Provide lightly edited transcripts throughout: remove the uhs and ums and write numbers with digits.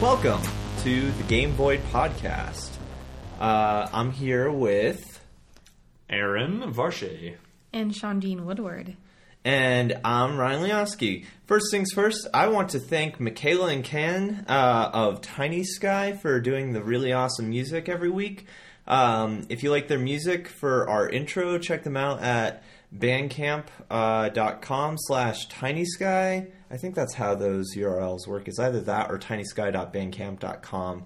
Welcome to the Game Void Podcast. I'm here with Aaron Varshay and Shandiin Woodward, and I'm Ryan Leoski. First things first, I want to thank Michaela and Ken of Tiny Sky for doing the really awesome music every week. If you like their music for our intro, check them out at bandcamp.com/tinysky. I think that's how those URLs work. It's either that or tinysky.bandcamp.com.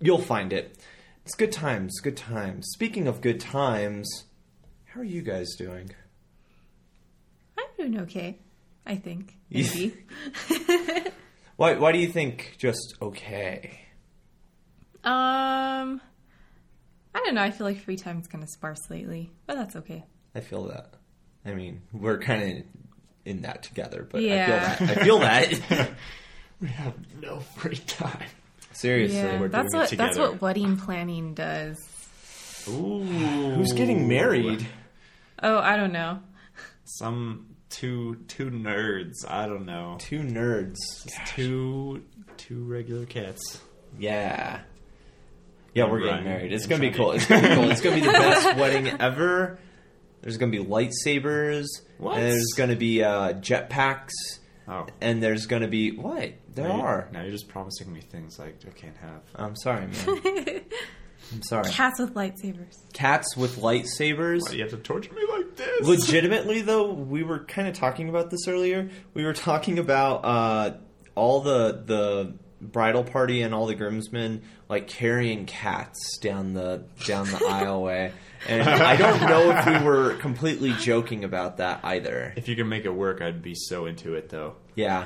You'll find it. It's good times, good times. Speaking of good times, how are you guys doing? I'm doing okay, I think. Maybe. Why do you think just okay? I don't know. I feel like free time's kind of sparse lately, but that's okay. I feel that. I mean, we're kind of in that together, but yeah. I feel that. We have no free time. Seriously, yeah, we're doing it together. That's what wedding planning does. Ooh. Who's getting married? Oh, I don't know. Some two nerds. I don't know. Two nerds. Two regular cats. Yeah. Yeah, we're getting married. It's going to be cool. It's going to be cool. It's going to be the best wedding ever. There's going to be lightsabers. What? And there's going to be jetpacks. Oh. And there's going to be... What? Now you're just promising me things like I can't have. I'm sorry, man. I'm sorry. Cats with lightsabers. Cats with lightsabers. Why do you have to torture me like this? Legitimately, though, we were kind of talking about this earlier. We were talking about all the bridal party and all the groomsmen like carrying cats down the aisleway. And I don't know if we were completely joking about that either. If you can make it work, I'd be so into it, though. Yeah.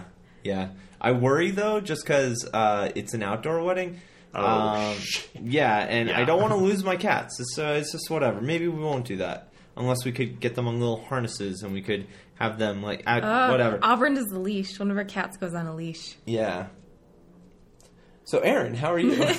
I worry, though, just because it's an outdoor wedding. Oh, yeah, and yeah. I don't want to lose my cats. It's just whatever. Maybe we won't do that. Unless we could get them on little harnesses and we could have them, like, whatever. Auburn does the leash. One of our cats goes on a leash. Yeah. So, Aaron, how are you? I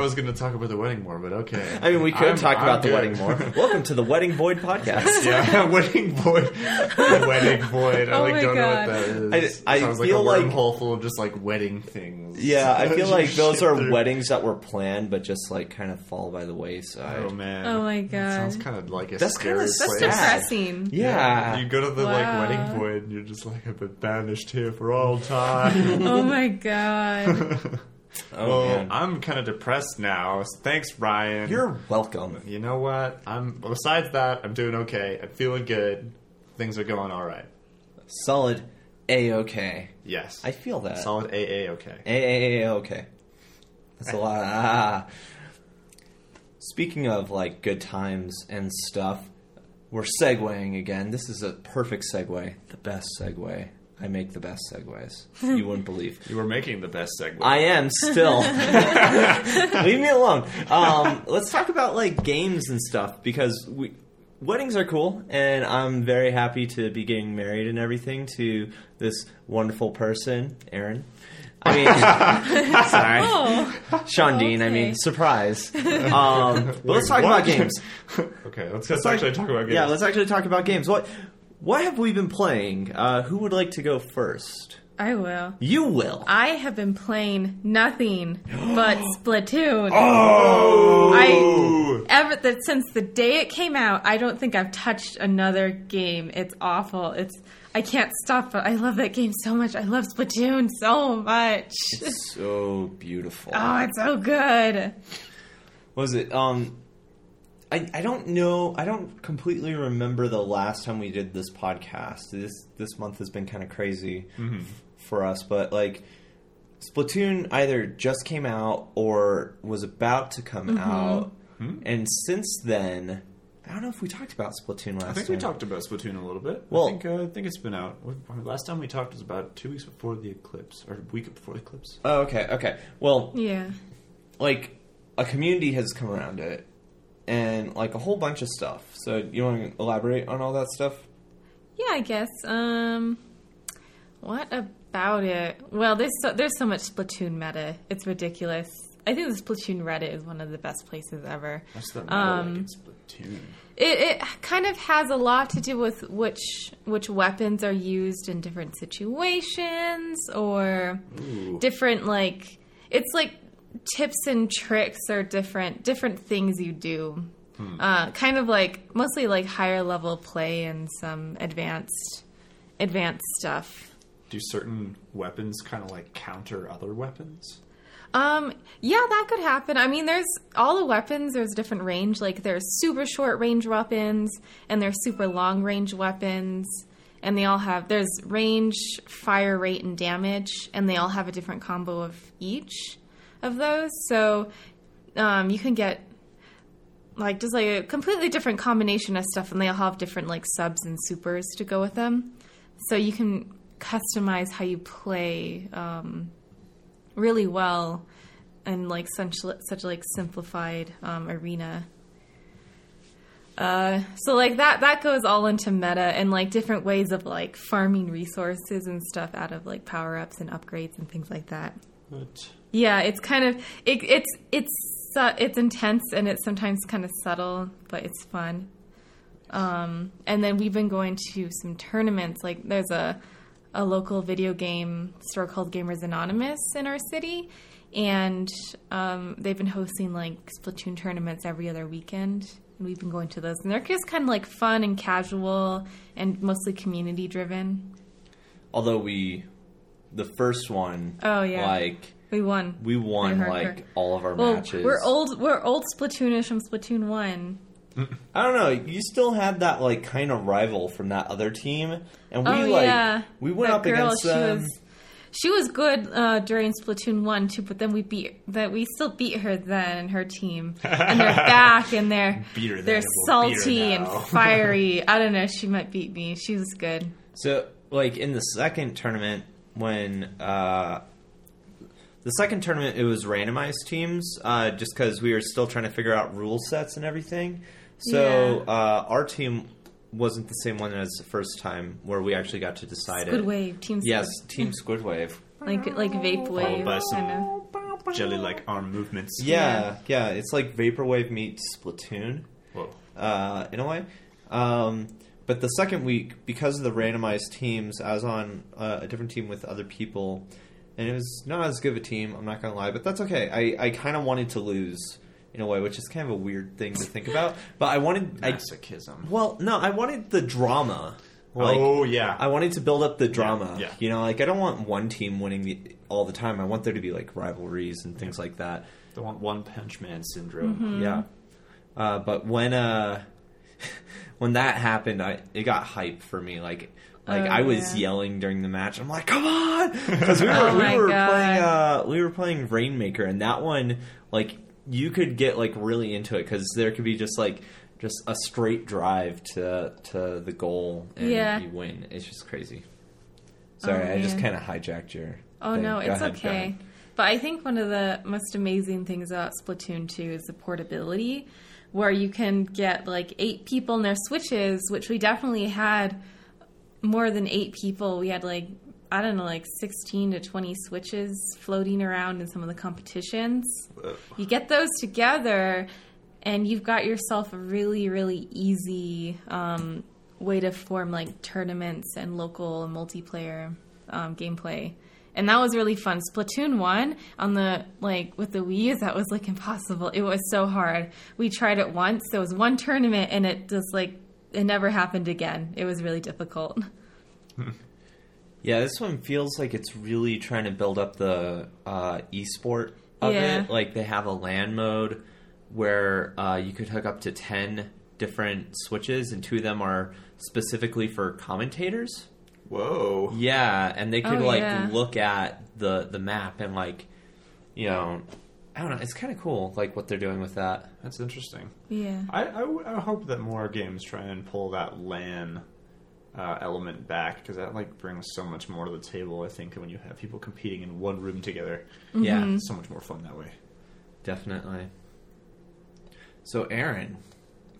was going to talk about the wedding more, but okay. I mean, we could talk about the wedding more. Welcome to the Wedding Void Podcast. Yeah, Wedding Void. Wedding Void. I don't know what that is. I sounds feel like a wormhole full of just, like, wedding things. Yeah, I feel like those are weddings that were planned, but just, like, kind of fall by the wayside. Oh, man. Oh, my God. That sounds kind of like a scary place. That's depressing. Yeah. You go to the, like, Wedding Void, and you're just like, I've been banished here for all time. Oh my God. Man. I'm kind of depressed now. Thanks, Ryan. You're welcome. You know what? Besides that, I'm doing okay. I'm feeling good. Things are going all right. Solid A-okay. Yes. I feel that. Solid A-A-okay. A-A-A-okay. That's a lot of Speaking of, like, good times and stuff, we're segueing again. This is a perfect segue. The best segue. I make the best segues. You wouldn't believe. You were making the best segue. I am still. Leave me alone. Let's talk about like games and stuff because weddings are cool, and I'm very happy to be getting married and everything to this wonderful person, Aaron. I mean, sorry, Shandiin. Okay. I mean, surprise. But let's talk about games. Okay, let's actually talk about games. Yeah, let's actually talk about games. What have we been playing? Who would like to go first? I will. You will. I have been playing nothing but Splatoon. Oh! Since the day it came out, I don't think I've touched another game. It's awful. I can't stop, but I love that game so much. I love Splatoon so much. It's so beautiful. Oh, it's so good. What was it? I don't know. I don't completely remember the last time we did this podcast. This month has been kind of crazy for us, but like Splatoon either just came out or was about to come out, and since then, I don't know if we talked about Splatoon last time. I think we talked about Splatoon a little bit. Well, I think it's been out. Last time we talked was about 2 weeks before the eclipse, or a week before the eclipse. Oh, okay. Well, yeah, like a community has come around to it. and like a whole bunch of stuff. So you want to elaborate on all that stuff? Yeah, I guess. What about it? Well, there's so much Splatoon meta. It's ridiculous. I think the Splatoon Reddit is one of the best places ever. What's the meta like in Splatoon? It kind of has a lot to do with which weapons are used in different situations or different, like, it's like tips and tricks or different things you do. Kind of like mostly like higher level play and some advanced stuff. Do certain weapons kind of like counter other weapons? Yeah, that could happen. I mean, there's all the weapons, there's different range. Like, there's super short range weapons, and there's super long range weapons, and they all have, there's range, fire rate, and damage, and they all have a different combo of each of those. So, you can get, like, just like a completely different combination of stuff, and they all have different, like, subs and supers to go with them. So you can customize how you play, really well and like such like simplified arena. So like that goes all into meta and like different ways of like farming resources and stuff out of like power-ups and upgrades and things like that. But yeah, it's kind of it's intense and it's sometimes kind of subtle, but it's fun. And then we've been going to some tournaments. Like there's a local video game store called Gamers Anonymous in our city, and they've been hosting like Splatoon tournaments every other weekend, and we've been going to those, and they're just kind of like fun and casual and mostly community driven. Although the first one, like we won like all of our matches. We're old Splatoonish from Splatoon 1. I don't know. You still had that like kind of rival from that other team, and we went up against them. She was good during Splatoon 1 too, but then we still beat her then and her team, and they're back and they're salty and fiery. I don't know. She might beat me. She was good. So like in the second tournament, when the second tournament, it was randomized teams, just because we were still trying to figure out rule sets and everything. So our team wasn't the same one as the first time, where we actually got to decide Squidwave. Team Squidwave. Yes, Team Squidwave. like Vaporwave. By some jelly-like arm movements. Yeah, it's like Vaporwave meets Splatoon. Whoa. In a way. But the second week, because of the randomized teams, I was on a different team with other people, and it was not as good of a team, I'm not going to lie, but that's okay. I kind of wanted to lose, in a way, which is kind of a weird thing to think about. But I wanted... Masochism. I wanted the drama. Like, I wanted to build up the drama. Yeah. You know, like, I don't want one team winning all the time. I want there to be, like, rivalries and things like that. I want One Punch Man syndrome. Mm-hmm. Yeah. But when that happened, it got hype for me. Like, I was yelling during the match. I'm like, come on! Because we were playing Rainmaker, and that one, like... You could get like really into it because there could be just a straight drive to the goal and you win. It's just crazy. Sorry, I just kind of hijacked your. Oh thing. No, it's okay. But I think one of the most amazing things about Splatoon 2 is the portability, where you can get like 8 people in their switches, which we definitely had more than 8 people. We had like 16 to 20 switches floating around in some of the competitions. Whoa. You get those together, and you've got yourself a really, really easy way to form, like, tournaments and local multiplayer gameplay. And that was really fun. Splatoon 1, with the Wii U, that was, like, impossible. It was so hard. We tried it once. There was one tournament, and it just, like, it never happened again. It was really difficult. Yeah, this one feels like it's really trying to build up the esport of it. Like, they have a LAN mode where you could hook up to 10 different switches, and 2 of them are specifically for commentators. Whoa. Yeah, and they could, look at the map and, like, you know... I don't know. It's kind of cool, like, what they're doing with that. That's interesting. Yeah. I hope that more games try and pull that LAN... element back, because that like brings so much more to the table. I think when you have people competing in one room together, it's so much more fun that way. Definitely. So, Aaron.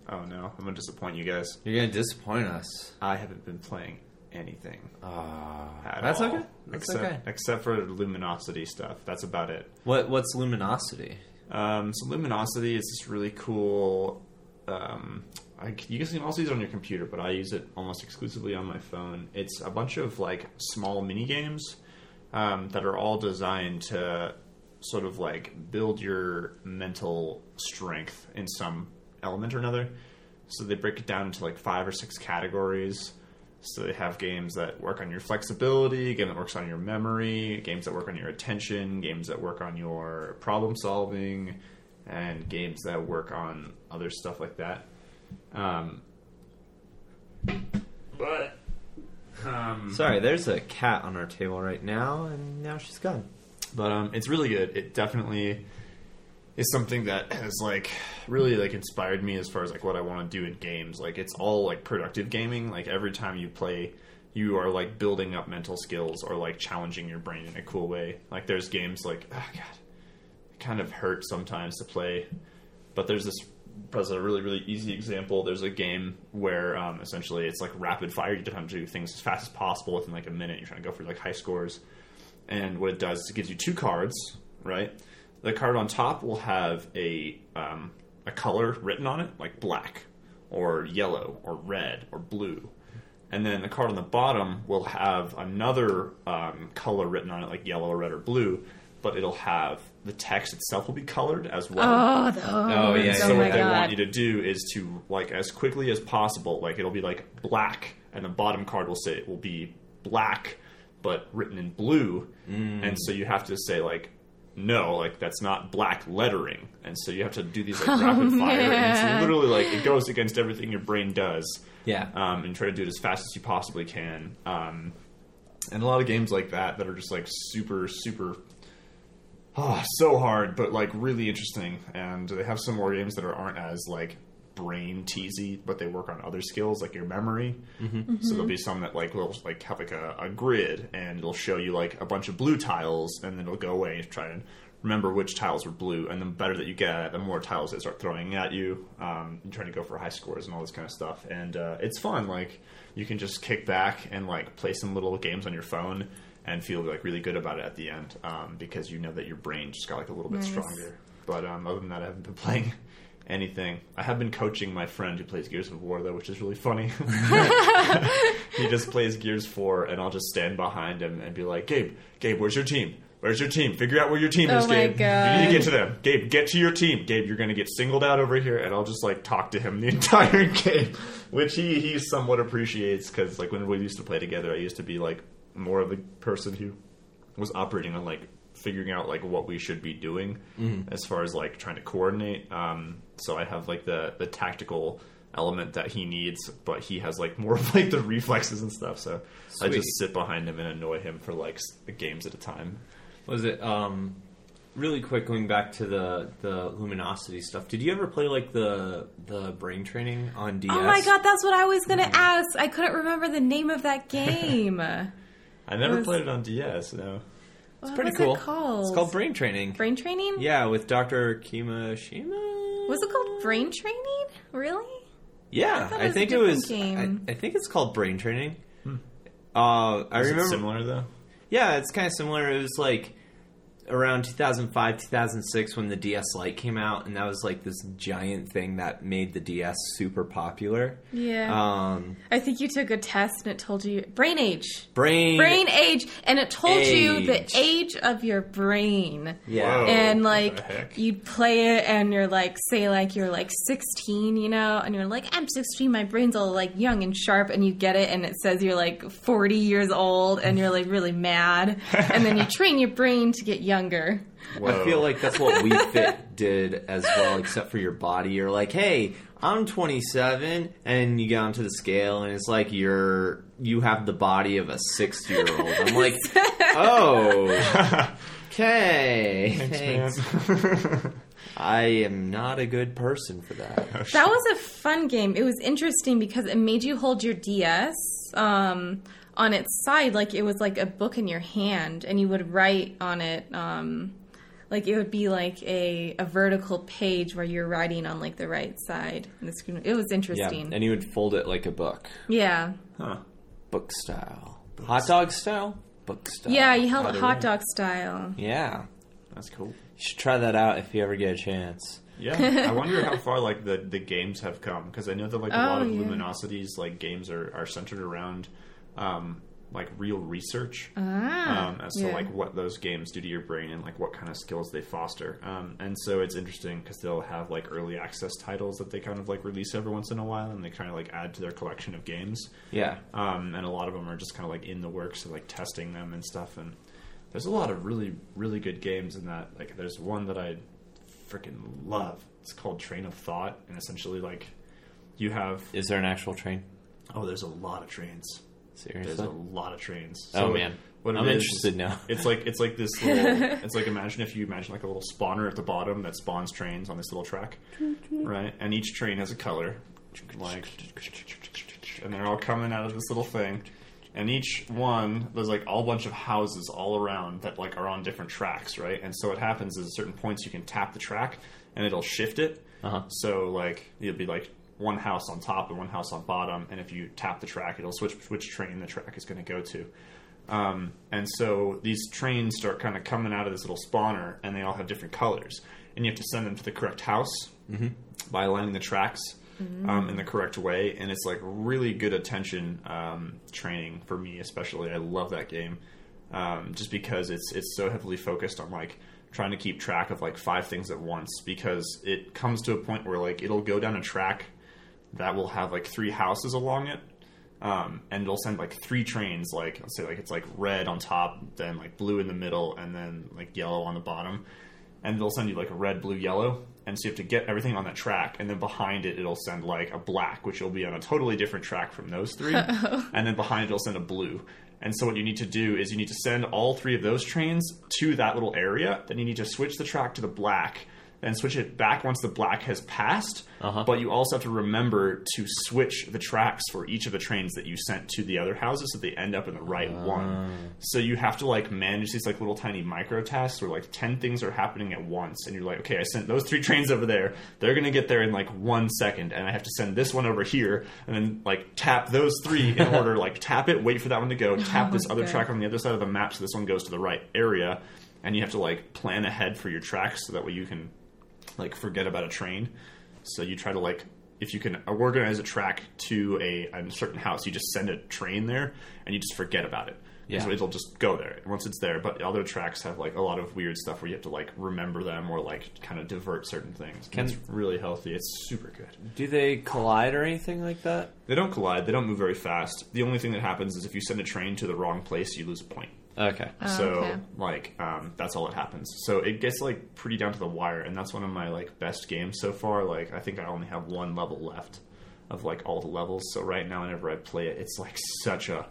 Oh, no. I'm going to disappoint you guys. You're going to disappoint us. I haven't been playing anything. That's all. Okay. That's okay. Except for Luminosity stuff. That's about it. What's Luminosity? So, Luminosity is this really cool... you guys can also use it on your computer, but I use it almost exclusively on my phone. It's a bunch of, like, small mini-games that are all designed to sort of, like, build your mental strength in some element or another. So they break it down into, like, 5 or 6 categories. So they have games that work on your flexibility, game that works on your memory, games that work on your attention, games that work on your problem-solving, and games that work on other stuff like that. Sorry, there's a cat on our table right now, and now she's gone. But it's really good. It definitely is something that has really inspired me as far as what I want to do in games. It's all productive gaming. Every time you play, you are building up mental skills or challenging your brain in a cool way. There's games it kind of hurts sometimes to play, but there's this. As a really, really easy example, there's a game where essentially it's rapid fire. You have to do things as fast as possible within a minute. You're trying to go for high scores. And what it does is it gives you 2 cards, right? The card on top will have a color written on it, like black or yellow or red or blue. And then the card on the bottom will have another color written on it, like yellow or red or blue, but it'll have... The text itself will be colored as well. Oh, yeah. So what they want you to do is to, as quickly as possible, it'll be, black, and the bottom card will say it will be black, but written in blue. Mm. And so you have to say, no, that's not black lettering. And so you have to do these, rapid fire. And it's literally, it goes against everything your brain does. Yeah. And try to do it as fast as you possibly can. And a lot of games like that are just, super, super... Oh, so hard, but, really interesting. And they have some more games that aren't as, brain-teasy, but they work on other skills, your memory. Mm-hmm. Mm-hmm. So there'll be some that, will, have, a grid, and it'll show you, a bunch of blue tiles, and then it'll go away and try and remember which tiles were blue. And the better that you get at it, the more tiles they start throwing at you, and trying to go for high scores and all this kind of stuff. And it's fun. You can just kick back and, play some little games on your phone and feel really good about it at the end, because you know that your brain just got a little bit stronger. But other than that, I haven't been playing anything. I have been coaching my friend who plays Gears of War, though, which is really funny. He just plays Gears 4, and I'll just stand behind him and be like, Gabe, where's your team? Where's your team? Figure out where your team is, Gabe. God. You need to get to them. Gabe, get to your team. Gabe, you're going to get singled out over here, and I'll just, talk to him the entire game, which he somewhat appreciates, because, when we used to play together, I used to be, more of the person who was operating on figuring out what we should be doing as far as trying to coordinate. So I have the tactical element that he needs, but he has more of the reflexes and stuff. So sweet. I just sit behind him and annoy him for games at a time. Was it really quick going back to the Luminosity stuff? Did you ever play the Brain Training on DS? Oh my god, that's what I was gonna ask. I couldn't remember the name of that game. I never played it on DS, no. It's pretty cool. What was it called? It's called Brain Training. Brain Training? Yeah, with Dr. Kimashima. Was it called Brain Training? Really? Yeah, I think it was. I think it's called Brain Training. I remember. Is it similar though? Yeah, it's kind of similar. It was around 2005, 2006 when the DS Lite came out, and that was this giant thing that made the DS super popular. Yeah. I think you took a test and it told you brain age. Brain age, and it told you the age of your brain. Yeah. Whoa, and you'd play it and you're you're 16, you know, and you're I'm 16, my brain's all young and sharp, and you get it and it says you're 40 years old and you're really mad. And then you train your brain to get young. Whoa. I feel that's what WeFit did as well, except for your body. You're hey, I'm 27, and you get onto the scale, and it's you have the body of a 60-year-old. I'm oh, okay. Thanks. Man. I am not a good person for that. Oh, that was a fun game. It was interesting because it made you hold your DS on its side, it was a book in your hand, and you would write on it, like it would be like a vertical page where you're writing on like the right side in the screen. It was interesting. Yeah, and you would fold it like a book. Yeah. Huh. Book style. Hot dog style? Book style. Yeah, you held it hot dog style. Yeah. That's cool. You should try that out if you ever get a chance. Yeah, I wonder how far like the games have come, because I know that like a lot of Luminosity's like games are centered around like real research as to like what those games do to your brain and like what kind of skills they foster. And so it's interesting because they'll have like early access titles that they kind of like release every once in a while, and they kind of like add to their collection of games. Yeah, and a lot of them are just kind of like in the works of like testing them and stuff. And there's a lot of really really good games in that. Like there's one that I freaking love. It's called Train of Thought, and essentially like you have... Is there an actual train? Oh, there's a lot of trains. Seriously? There's a lot of trains. So I'm interested now. It's like this little it's like imagine like a little spawner at the bottom that spawns trains on this little track. Right? And each train has a color. Like, and they're all coming out of this little thing. And each one, there's like all bunch of houses all around that like are on different tracks, right? And so what happens is at certain points you can tap the track and it'll shift it. Uh-huh. So like it'll be like one house on top and one house on bottom, and if you tap the track, it'll switch which train the track is going to go to. And so these trains start kind of coming out of this little spawner, and they all have different colors, and you have to send them to the correct house mm-hmm. by aligning the tracks. Mm-hmm. In the correct way, and it's like really good attention training for me especially. I love that game just because it's so heavily focused on like trying to keep track of like five things at once, because it comes to a point where like it'll go down a track that will have like three houses along it, and it'll send like three trains, like let's say like it's like red on top, then like blue in the middle, and then like yellow on the bottom, and they'll send you like a red, blue, yellow. And so you have to get everything on that track, and then behind it, it'll send like a black, which will be on a totally different track from those three. Uh-oh. And then behind it, it'll send a blue. And so what you need to do is you need to send all three of those trains to that little area. Then you need to switch the track to the black, then switch it back once the black has passed. Uh-huh. But you also have to remember to switch the tracks for each of the trains that you sent to the other houses so they end up in the right one. So you have to like manage these like little tiny micro tasks where like 10 things are happening at once, and you're like, okay, I sent those three trains over there, they're going to get there in like 1 second, and I have to send this one over here, and then like tap those three in order, like tap it, wait for that one to go, tap this other track on the other side of the map so this one goes to the right area, and you have to like plan ahead for your tracks so that way you can like forget about a train. So you try to like, if you can organize a track to a certain house, you just send a train there and you just forget about it. Yeah. So it'll just go there once it's there. But other tracks have like a lot of weird stuff where you have to like remember them or like kind of divert certain things. It's really healthy. It's super good. Do they collide or anything like that? They don't collide. They don't move very fast. The only thing that happens is if you send a train to the wrong place, you lose a point. Okay. That's all that happens. So it gets like pretty down to the wire, and that's one of my like best games so far. Like I think I only have one level left of like all the levels. So right now, whenever I play it, it's like such a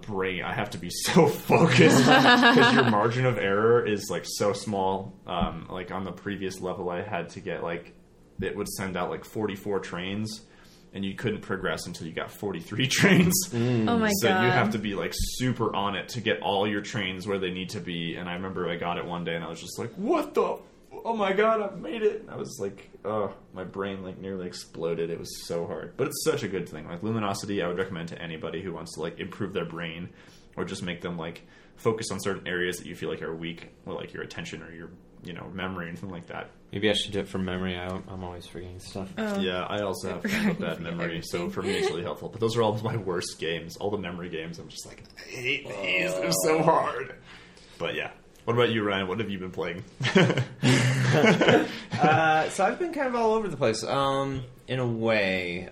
brain. I have to be so focused because your margin of error is like so small. Like on the previous level, I had to get like it would send out like 44 trains. And you couldn't progress until you got 43 trains. Mm. Oh, my God. So you have to be, like, super on it to get all your trains where they need to be. And I remember I got it one day, and I was just like, what the... Oh, my God, I've made it. And I was like, oh, my brain, like, nearly exploded. It was so hard. But it's such a good thing. Like, Luminosity, I would recommend to anybody who wants to, like, improve their brain or just make them, like, focus on certain areas that you feel like are weak, or, like, your attention or your... you know, memory and something like that. Maybe I should do it from memory. I'm always forgetting stuff. Yeah, I also have bad memory, so for me it's really helpful. But those are all my worst games. All the memory games, I'm just like, I hate these. They're so hard. But yeah. What about you, Ryan? What have you been playing? So I've been kind of all over the place. In a way.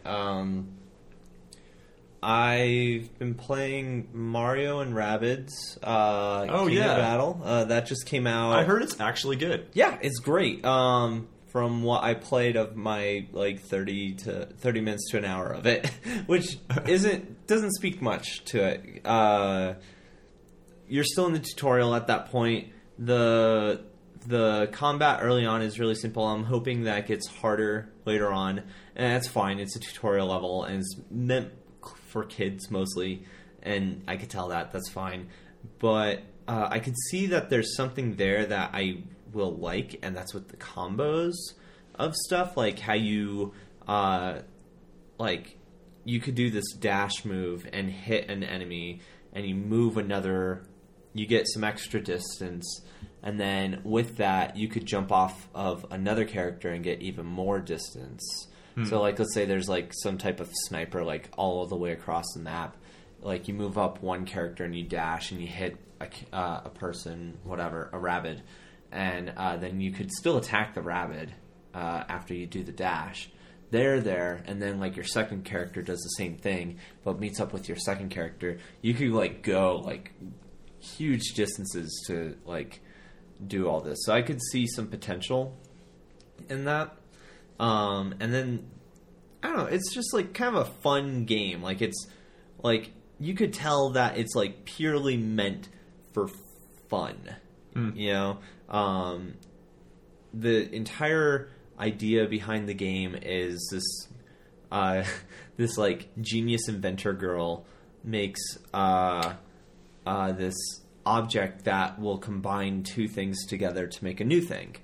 I've been playing Mario and Rabbids Kingdom Battle. That just came out. I heard it's actually good. Yeah, it's great. From what I played of my like 30 minutes to an hour of it, which doesn't speak much to it. You're still in the tutorial at that point. The combat early on is really simple. I'm hoping that gets harder later on, and that's fine. It's a tutorial level, and it's meant for kids mostly, and I could tell that's fine. But I could see that there's something there that I will like, and that's with the combos of stuff, like how you, like, you could do this dash move and hit an enemy, and you move another, you get some extra distance, and then with that, you could jump off of another character and get even more distance. Hmm. So, like, let's say there's, like, some type of sniper, like, all the way across the map. Like, you move up one character and you dash and you hit a person, whatever, a Rabbid. And then you could still attack the Rabbid after you do the dash. They're there, and then, like, your second character does the same thing, but meets up with your second character. You could, like, go, like, huge distances to, like, do all this. So I could see some potential in that. And then, I don't know, it's just, like, kind of a fun game. Like, it's, like, you could tell that it's, like, purely meant for fun, you know? The entire idea behind the game is this, this, like, genius inventor girl makes this object that will combine two things together to make a new thing.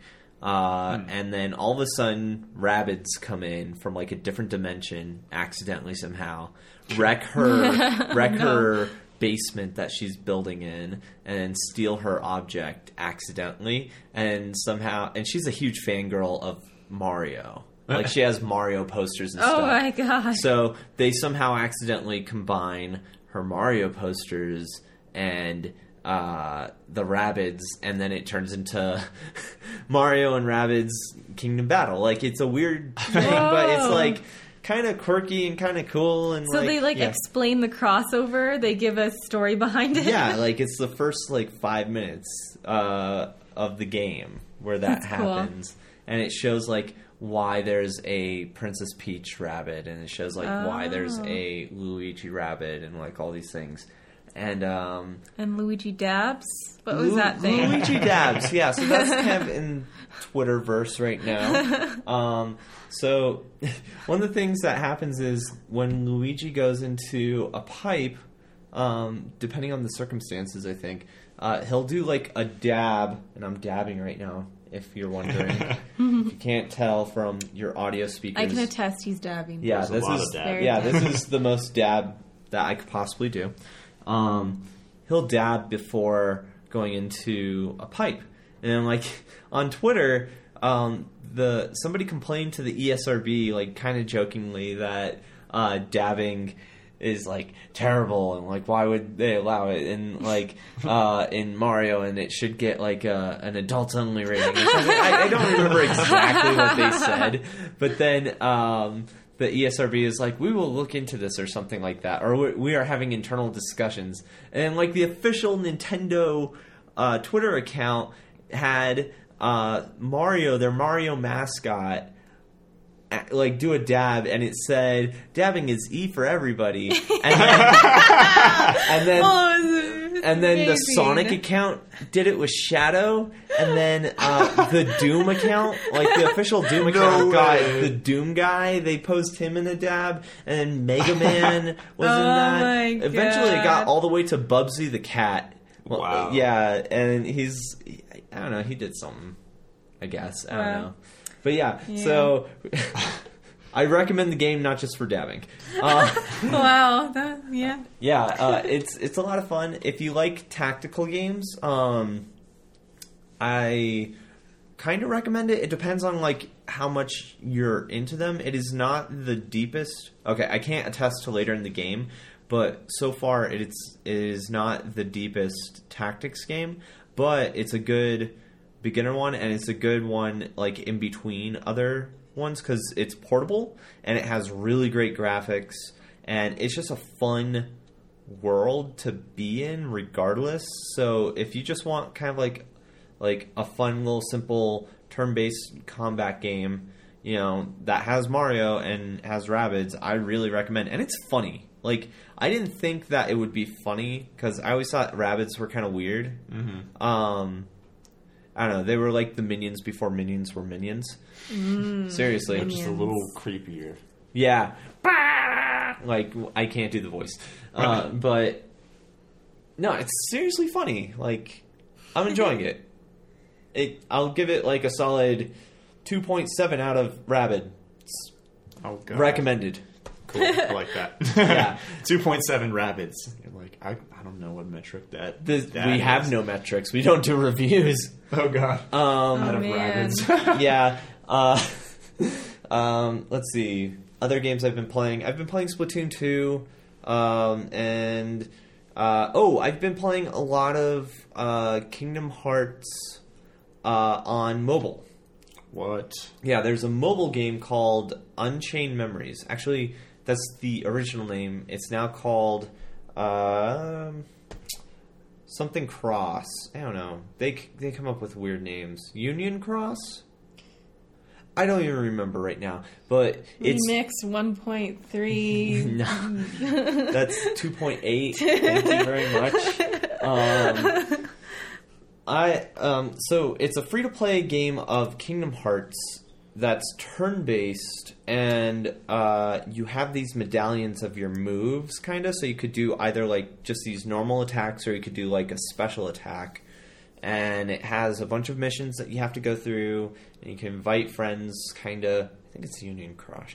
And then all of a sudden, Rabbids come in from, like, a different dimension, accidentally somehow, wreck her basement that she's building in, and steal her object accidentally, and somehow, and she's a huge fangirl of Mario. Like, she has Mario posters and stuff. Oh my god. So they somehow accidentally combine her Mario posters and the Rabbids, and then it turns into Mario and Rabbids Kingdom Battle. Like, it's a weird thing, but it's, like, kind of quirky and kind of cool. And so, like, they, like, explain the crossover. They give a story behind it. Yeah, like, it's the first, like, 5 minutes of the game where that happens. Cool. And it shows, like, why there's a Princess Peach Rabbid, and it shows, like, why there's a Luigi Rabbid, and, like, all these things. And Luigi Dabs? What was that thing? Luigi Dabs, yeah. So that's kind of in Twitterverse right now. So one of the things that happens is when Luigi goes into a pipe, depending on the circumstances, I think, he'll do, like, a dab. And I'm dabbing right now, if you're wondering. If you can't tell from your audio speakers. I can attest he's dabbing. Yeah, this is the most dab that I could possibly do. He'll dab before going into a pipe. And, like, on Twitter, somebody complained to the ESRB, like, kind of jokingly, that dabbing is, like, terrible, and, like, why would they allow it? And, like, in Mario, and it should get, like, an adult-only rating. I don't remember exactly what they said, but then the ESRB is like, we will look into this or something like that, or we are having internal discussions. And, like, the official Nintendo Twitter account had Mario, their Mario mascot, like, do a dab, and it said, dabbing is E for everybody. And then the Sonic account did it with Shadow, and then the Doom account, like, the official Doom account guy, the Doom guy, they posed him in a dab, and then Mega Man was in that. Eventually it got all the way to Bubsy the cat. Well, wow. Yeah, and he's, I don't know, he did something, I guess. I don't know. But yeah. So I recommend the game not just for dabbing. Wow. That, yeah. Yeah. It's a lot of fun. If you like tactical games, I kind of recommend it. It depends on, like, how much you're into them. It is not the deepest. Okay, I can't attest to later in the game, but so far it is not the deepest tactics game, but it's a good beginner one, and it's a good one, like, in between other ones, because it's portable and it has really great graphics, and it's just a fun world to be in regardless. So if you just want kind of like a fun little simple turn-based combat game, you know, that has Mario and has Rabbids, I really recommend. And it's funny. Like, I didn't think that it would be funny, because I always thought Rabbids were kind of weird. Mm-hmm. I don't know. They were like the minions before minions were minions. Seriously. They're just a little creepier. Yeah. Like, I can't do the voice. But, no, it's seriously funny. Like, I'm enjoying it. I'll give it like a solid 2.7 out of Rabid. Oh, God. Recommended. Cool. I like that. Yeah. 2.7 Rabbids. You're like, I don't know what metric that we is. Have no metrics. We don't do reviews. Oh, God. Out of Rabbids. Yeah. Let's see. Other games I've been playing. I've been playing Splatoon 2. I've been playing a lot of Kingdom Hearts on mobile. What? Yeah, there's a mobile game called Unchained Memories. Actually, that's the original name. It's now called something Cross. I don't know. They come up with weird names. Union Cross? I don't even remember right now, but it's... Remix 1.3... No, that's 2.8. Thank you very much. So it's a free-to-play game of Kingdom Hearts that's turn-based, and you have these medallions of your moves, kind of, so you could do either, like, just these normal attacks, or you could do, like, a special attack. And it has a bunch of missions that you have to go through, and you can invite friends, kind of. I think it's Union Cross.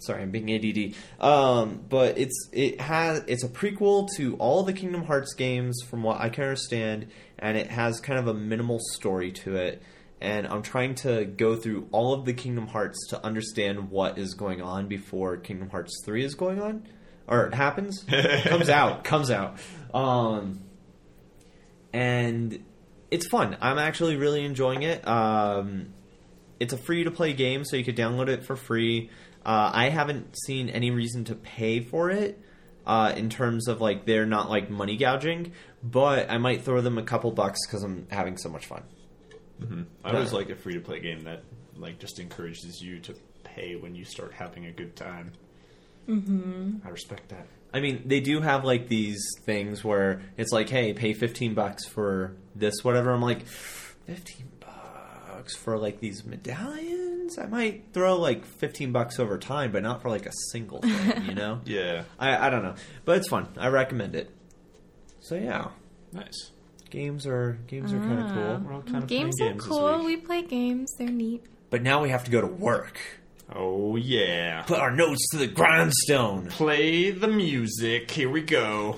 Sorry, I'm being ADD. But it's a prequel to all the Kingdom Hearts games, from what I can understand, and it has kind of a minimal story to it. And I'm trying to go through all of the Kingdom Hearts to understand what is going on before Kingdom Hearts 3 is going on, or it happens, comes out. And it's fun. I'm actually really enjoying it. It's a free-to-play game, so you could download it for free. I haven't seen any reason to pay for it in terms of, like, they're not, like, money gouging. But I might throw them a couple bucks because I'm having so much fun. Mm-hmm. I always like a free-to-play game that, like, just encourages you to pay when you start having a good time. Mm-hmm. I respect that. I mean, they do have, like, these things where it's like, hey, pay $15 for this, whatever. I'm like, $15 for, like, these medallions? I might throw, like, $15 over time, but not for, like, a single thing, you know? Yeah. I don't know. But it's fun. I recommend it. So, yeah. Nice. Games are kind of cool. We're all kind of games playing games. Games are cool. We play games. They're neat. But now we have to go to work. Oh, yeah. Put our nose to the grindstone. Play the music. Here we go.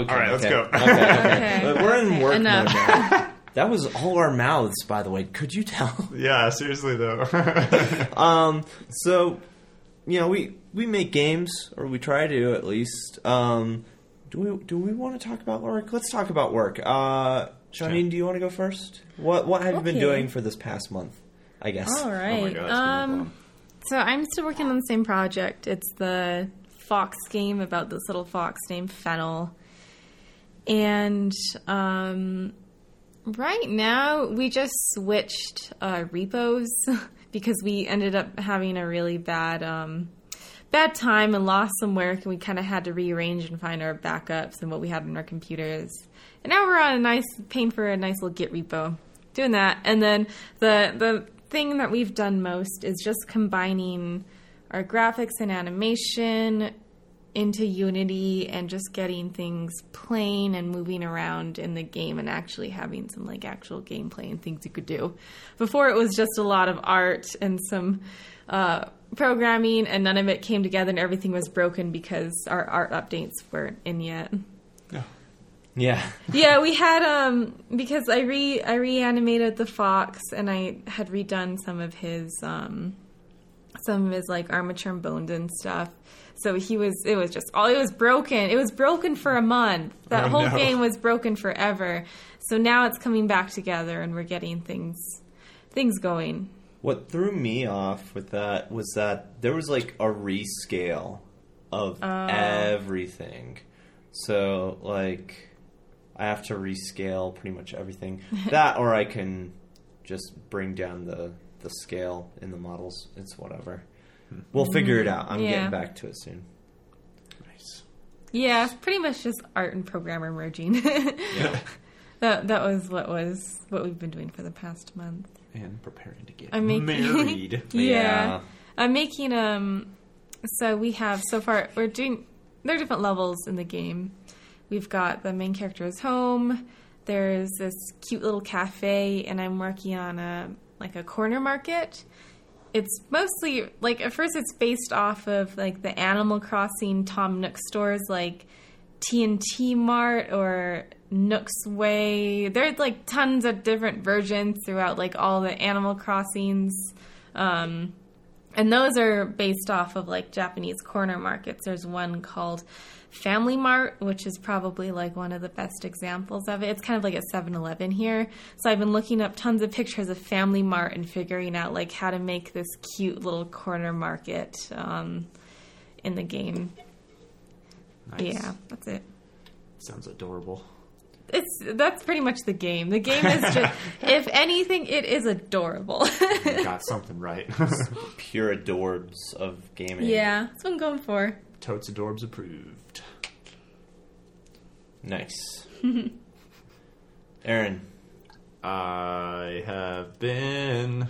All right, let's go. Okay. We're in work mode now. That was all our mouths, by the way. Could you tell? Yeah, seriously, though. So, you know, we make games, or we try to at least. Do we want to talk about work? Let's talk about work. Shandiin, do you want to go first? What have you been doing for this past month? I guess. All right. Oh my God, so I'm still working on the same project. It's the fox game about this little fox named Fennel, and right now we just switched repos because we ended up having a really bad time and lost some work, and we kind of had to rearrange and find our backups and what we had on our computers. And now we're on paying for a nice little Git repo, doing that. And then the thing that we've done most is just combining our graphics and animation into Unity and just getting things playing and moving around in the game and actually having some, like, actual gameplay and things you could do. Before, it was just a lot of art and some programming, and none of it came together, and everything was broken because our art updates weren't in yet. Yeah, we had because I reanimated the fox, and I had redone some of his like armature and bones and stuff. So it was broken. It was broken for a month. That whole game was broken forever. So now it's coming back together, and we're getting things going. What threw me off with that was that there was, like, a rescale of everything. So, like, I have to rescale pretty much everything. That, or I can just bring down the scale in the models. It's whatever. We'll figure it out. I'm getting back to it soon. Nice. Yeah, pretty much just art and programmer merging. Yeah. That was what we've been doing for the past month. And preparing to get married. Yeah. I'm making so we have so far there are different levels in the game. We've got the main character's home. There's this cute little cafe, and I'm working on a corner market. It's mostly at first it's based off of the Animal Crossing Tom Nook stores like TNT Mart or Nook's Way. There's tons of different versions throughout all the Animal Crossings, and those are based off of Japanese corner markets. There's one called Family Mart, which is probably one of the best examples of it. It's kind of like a 7-Eleven here. So I've been looking up tons of pictures of Family Mart and figuring out how to make this cute little corner market in the game. Nice. Yeah, that's it. Sounds adorable. That's pretty much the game. The game is just, if anything, it is adorable. Got something right. Pure adorbs of gaming. Yeah, that's what I'm going for. Totes adorbs approved. Nice. Aaron, I have been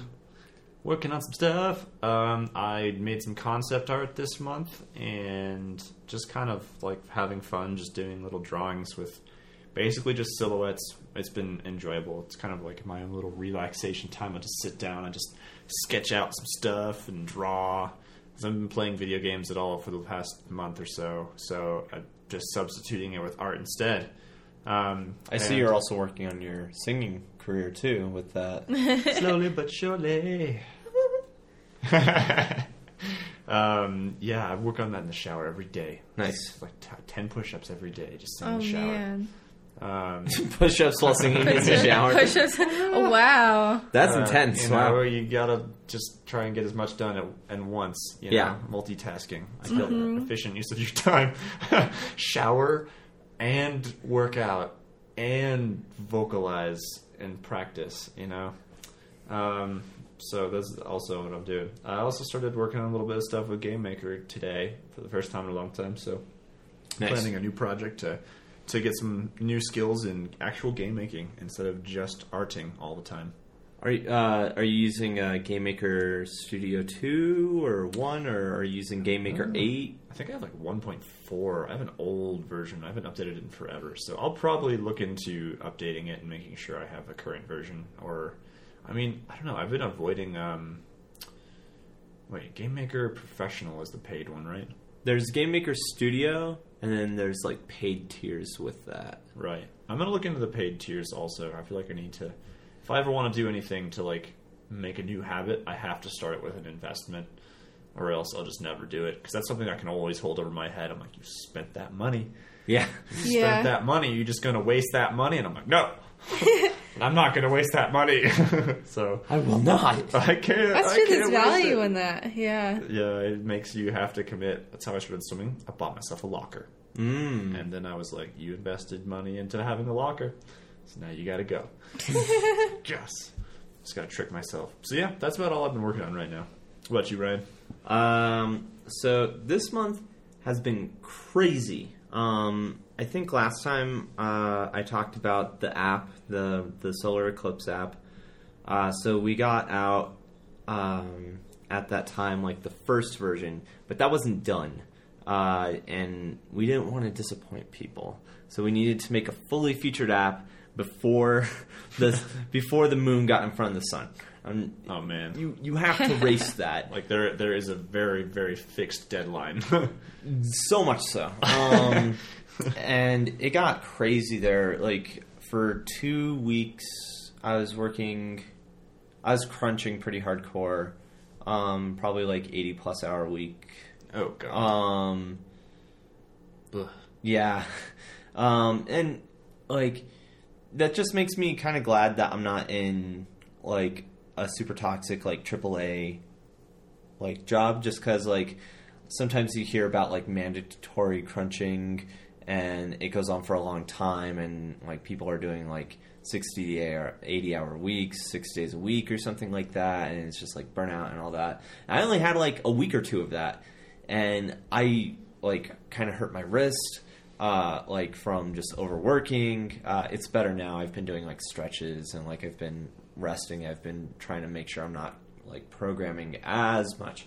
working on some stuff. I made some concept art this month and just kind of having fun, just doing little drawings with basically just silhouettes. It's been enjoyable. It's kind of my own little relaxation time. I just sit down and just sketch out some stuff and draw. I've been playing video games at all for the past month or so, so I'm just substituting it with art instead. I see you're also working on your singing career, too, with that. Slowly but surely. Yeah, I work on that in the shower every day. Nice. Just 10 push-ups every day, just in the shower. Oh, man. Push-ups while singing in the shower. Push-ups. Wow. That's intense. Wow. You gotta just try and get as much done at once. You know, multitasking. I feel efficient use of your time. Shower and work out and vocalize and practice. So that's also what I'm doing. I also started working on a little bit of stuff with Game Maker today for the first time in a long time. So nice. Planning a new project to get some new skills in actual game making instead of just arting all the time. Are you using Game Maker Studio 2 or 1, or are you using Game Maker 8? I think I have 1.4. I have an old version. I haven't updated it in forever. So I'll probably look into updating it and making sure I have a current version. Or, I don't know. I've been avoiding... Game Maker Professional is the paid one, right? There's Game Maker Studio... and then there's, paid tiers with that. Right. I'm going to look into the paid tiers also. I feel I need to... If I ever want to do anything to, make a new habit, I have to start it with an investment, or else I'll just never do it. Because that's something I can always hold over my head. I'm like, you spent that money. Yeah. You spent that money. You're just going to waste that money? And I'm like, no. I'm not going to waste that money. So I will not. I can't. That's true. There's value in that. Yeah. Yeah, it makes you have to commit. That's how I started swimming. I bought myself a locker. And then I was like, you invested money into having a locker. So now you got to go. Yes. Just got to trick myself. So yeah, that's about all I've been working on right now. What about you, Ryan? So this month has been crazy. I think last time I talked about the app, the Solar Eclipse app. So we got out at that time the first version, but that wasn't done. And we didn't want to disappoint people. So we needed to make a fully featured app before the moon got in front of the sun. Oh man. You have to race that. There is a very, very fixed deadline. So much so. And it got crazy there. For 2 weeks, I was crunching pretty hardcore. Probably 80+ hour a week. Oh god. Yeah. And that just makes me kind of glad that I'm not in a super toxic AAA job, just because sometimes you hear about mandatory crunching and it goes on for a long time, and people are doing 60 or 80 hour weeks, 6 days a week or something like that, and it's just burnout and all that. And I only had a week or two of that, and I kind of hurt my wrist, like from just overworking. It's better now. I've been doing like stretches and like I've been resting. I've been trying to make sure I'm not like programming as much.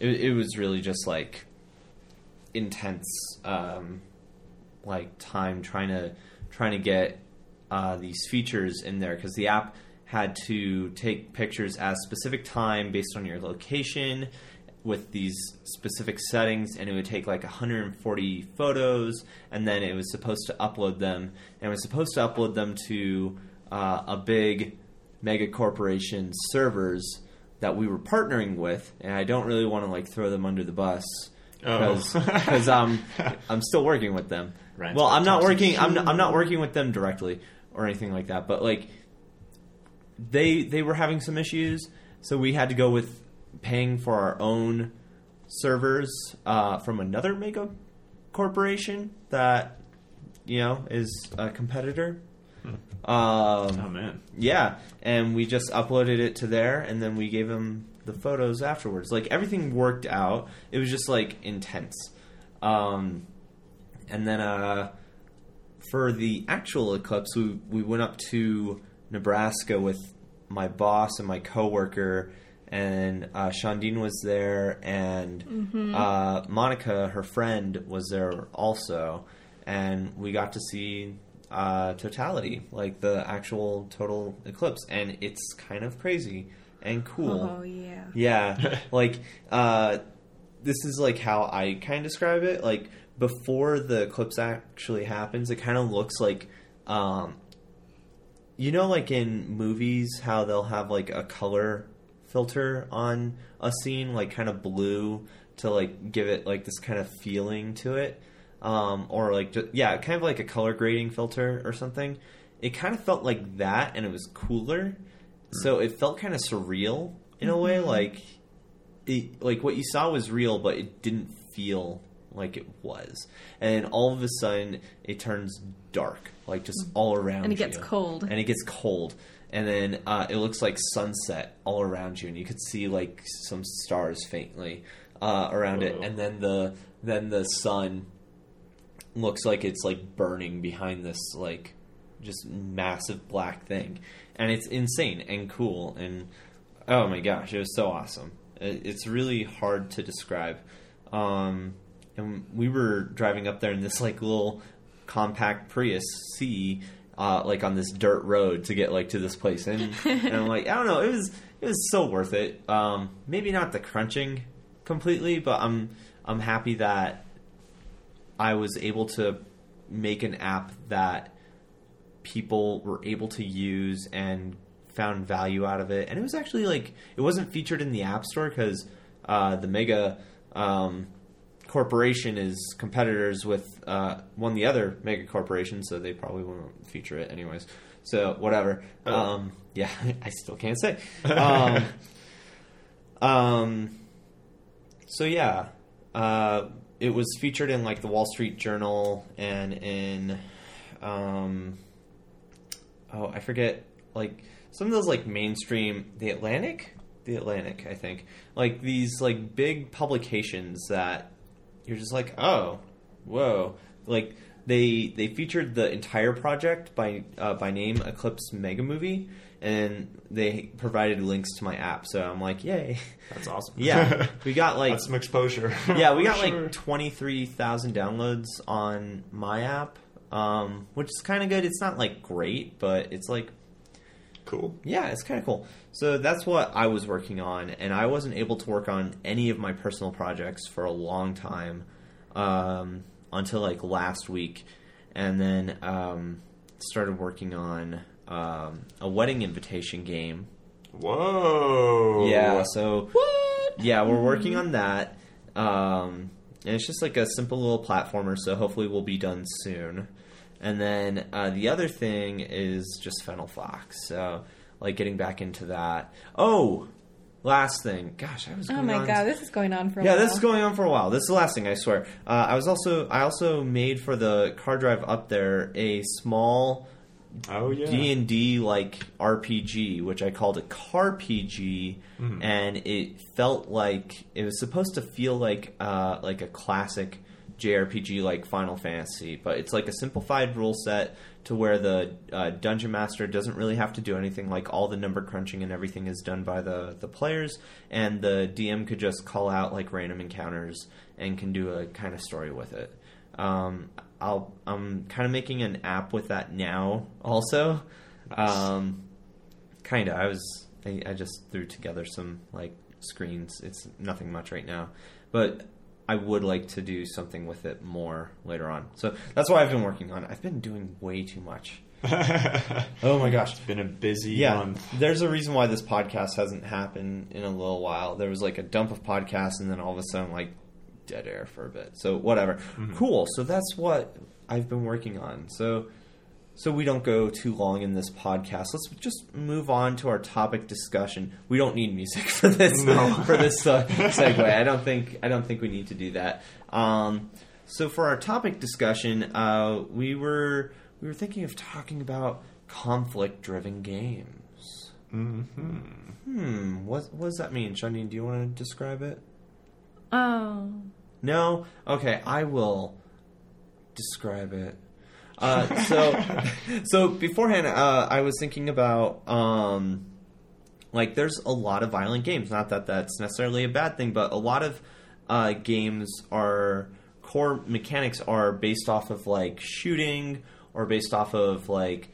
It was really just like intense, like time trying to get these features in there, because the app had to take pictures at a specific time based on your location with these specific settings, and it would take like 140 photos, and then it was supposed to upload them, and it was supposed to upload them to a big mega corporation servers that we were partnering with, and I don't really want to like throw them under the bus because I'm still working with them. Ryan's well, I'm not working with them directly or anything like that, but like they were having some issues, so we had to go with paying for our own servers from another mega corporation that, you know, is a competitor. Oh man! Yeah, and we just uploaded it to there, and then we gave them the photos afterwards. Like everything worked out. It was just like intense. And then for the actual eclipse, we went up to Nebraska with my boss and my coworker, and Shandiin was there, and Monica, her friend, was there also, and we got to see totality, like the actual total eclipse, and it's kind of crazy and cool. Oh yeah like this is like how I kind of describe it. Like before the eclipse actually happens, it kind of looks like you know, like in movies how they'll have like a color filter on a scene, like kind of blue to like give it like this kind of feeling to it. Or like, yeah, kind of like a color grading filter or something. It kind of felt like that, and it was cooler. So it felt kind of surreal in a way. Like, it, like what you saw was real, but it didn't feel like it was. And all of a sudden, it turns dark, like just all around you. And it gets cold. And it gets cold. And then it looks like sunset all around you, and you could see like some stars faintly around it. And then the sun looks like it's like burning behind this like just massive black thing, and it's insane and cool, and oh my gosh, it was so awesome. It's really hard to describe. And we were driving up there in this like little compact Prius C, like on this dirt road to get like to this place, and I'm like, I don't know, it was so worth it. Maybe not the crunching completely, but I'm happy that I was able to make an app that people were able to use and found value out of it. And it was actually like, it wasn't featured in the App Store because the mega corporation is competitors with one of the other mega corporations, so they probably won't feature it anyways. So whatever. Yeah, I still can't say. So yeah. It was featured in, like, the Wall Street Journal and in, I forget, like, some of those, like, mainstream, The Atlantic, I think. Like, these, like, big publications that you're just like, oh, whoa. Like, they featured the entire project by name, Eclipse Mega Movie, and they provided links to my app, so I'm like, yay. That's awesome. Yeah. We got like... That's some exposure. Yeah, we got like 23,000 downloads on my app, which is kind of good. It's not like great, but it's like... Cool. Yeah, it's kind of cool. So that's what I was working on, and I wasn't able to work on any of my personal projects for a long time until like last week, and then started working on... a wedding invitation game. Whoa. Yeah, so... What? Yeah, we're working on that. And it's just like a simple little platformer, so hopefully we'll be done soon. And then the other thing is just Fennel Fox. So, like, getting back into that. Oh! Last thing. Gosh, I was going on... Oh my God, this is going on for a while. Yeah, this is going on for a while. This is the last thing, I swear. I also made for the car drive up there a small... Oh yeah, D&D like RPG, which I called a CarPG, and it felt like it was supposed to feel like a classic JRPG like Final Fantasy, but it's like a simplified rule set to where the Dungeon Master doesn't really have to do anything. Like, all the number crunching and everything is done by the players, and the DM could just call out like random encounters and can do a kind of story with it. I'm kind of making an app with that now also. Kind of. I just threw together some like screens. It's nothing much right now, but I would like to do something with it more later on. So that's why I've been working on it. I've been doing way too much. Oh my gosh. It's been a busy month. There's a reason why this podcast hasn't happened in a little while. There was like a dump of podcasts and then all of a sudden like dead air for a bit. So whatever. Mm-hmm. Cool. So that's what I've been working on. So we don't go too long in this podcast. Let's just move on to our topic discussion. We don't need music for this segue. I don't think we need to do that. So for our topic discussion, we were thinking of talking about conflict-driven games. Mm-hmm. What does that mean, Shandiin? Do you want to describe it? Oh. No. Okay, I will describe it. So beforehand, I was thinking about, like, there's a lot of violent games. Not that that's necessarily a bad thing, but a lot of games are, core mechanics are based off of, like, shooting or based off of, like,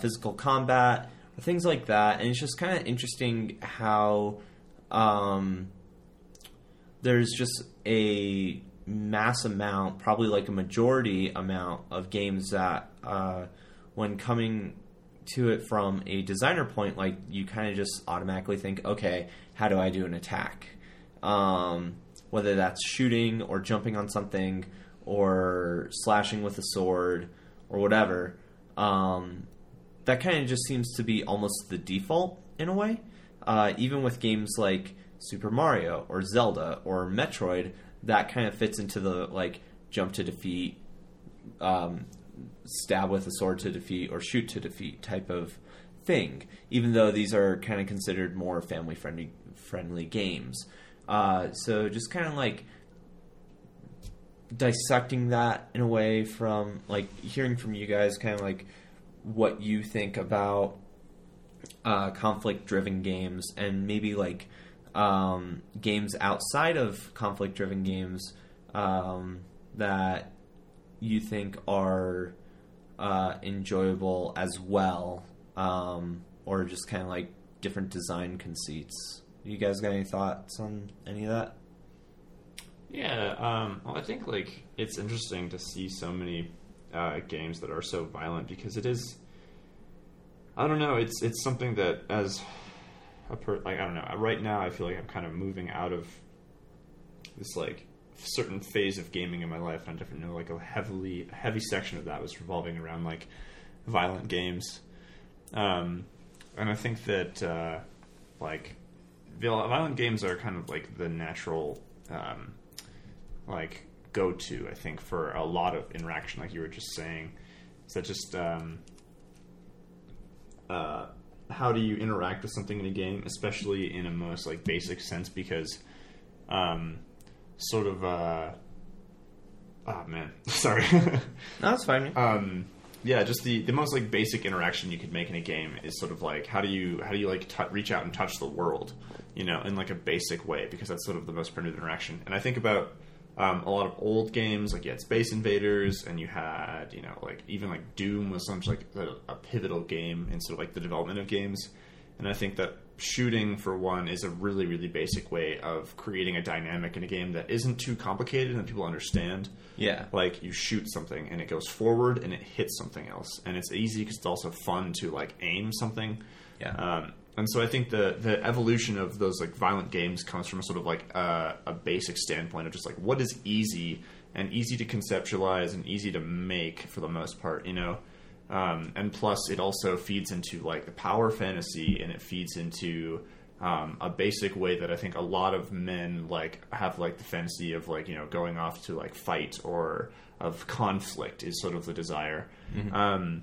physical combat or things like that. And it's just kind of interesting how there's just a mass amount, probably like a majority amount of games that when coming to it from a designer point, like, you kind of just automatically think, okay, how do I do an attack? Whether that's shooting or jumping on something or slashing with a sword or whatever, that kind of just seems to be almost the default in a way. Even with games like Super Mario or Zelda or Metroid, that kind of fits into the, like, jump to defeat, stab with a sword to defeat, or shoot to defeat type of thing, even though these are kind of considered more family-friendly games. So just kind of, like, dissecting that in a way from, like, hearing from you guys kind of, like, what you think about conflict-driven games and maybe, like, games outside of conflict-driven games that you think are enjoyable as well, or just kind of like different design conceits. You guys got any thoughts on any of that? Yeah, well, I think like it's interesting to see so many games that are so violent because it is. I don't know. It's something that as I don't know. Right now, I feel like I'm kind of moving out of this like certain phase of gaming in my life. And I definitely know like a heavy section of that was revolving around like violent games, and I think that like violent games are kind of like the natural like go-to. I think for a lot of interaction, like you were just saying, is that just how do you interact with something in a game, especially in a most like basic sense? Because, that's fine. Man. Yeah, just the most like basic interaction you could make in a game is sort of like how do you like reach out and touch the world, you know, in like a basic way, because that's sort of the most primitive interaction. And I think about a lot of old games, like you had Space Invaders, and you had, you know, like even like Doom was such like a pivotal game in sort of like the development of games. And I think that shooting, for one, is a really, really basic way of creating a dynamic in a game that isn't too complicated and people understand. Yeah. Like, you shoot something, and it goes forward, and it hits something else. And it's easy because it's also fun to, like, aim something. Yeah. And so I think the evolution of those, like, violent games comes from sort of, like, a basic standpoint of just, like, what is easy and easy to conceptualize and easy to make for the most part, you know? And plus, it also feeds into, like, the power fantasy, and it feeds into a basic way that I think a lot of men, like, have, like, the fantasy of, like, you know, going off to, like, fight or of conflict is sort of the desire. Mm-hmm.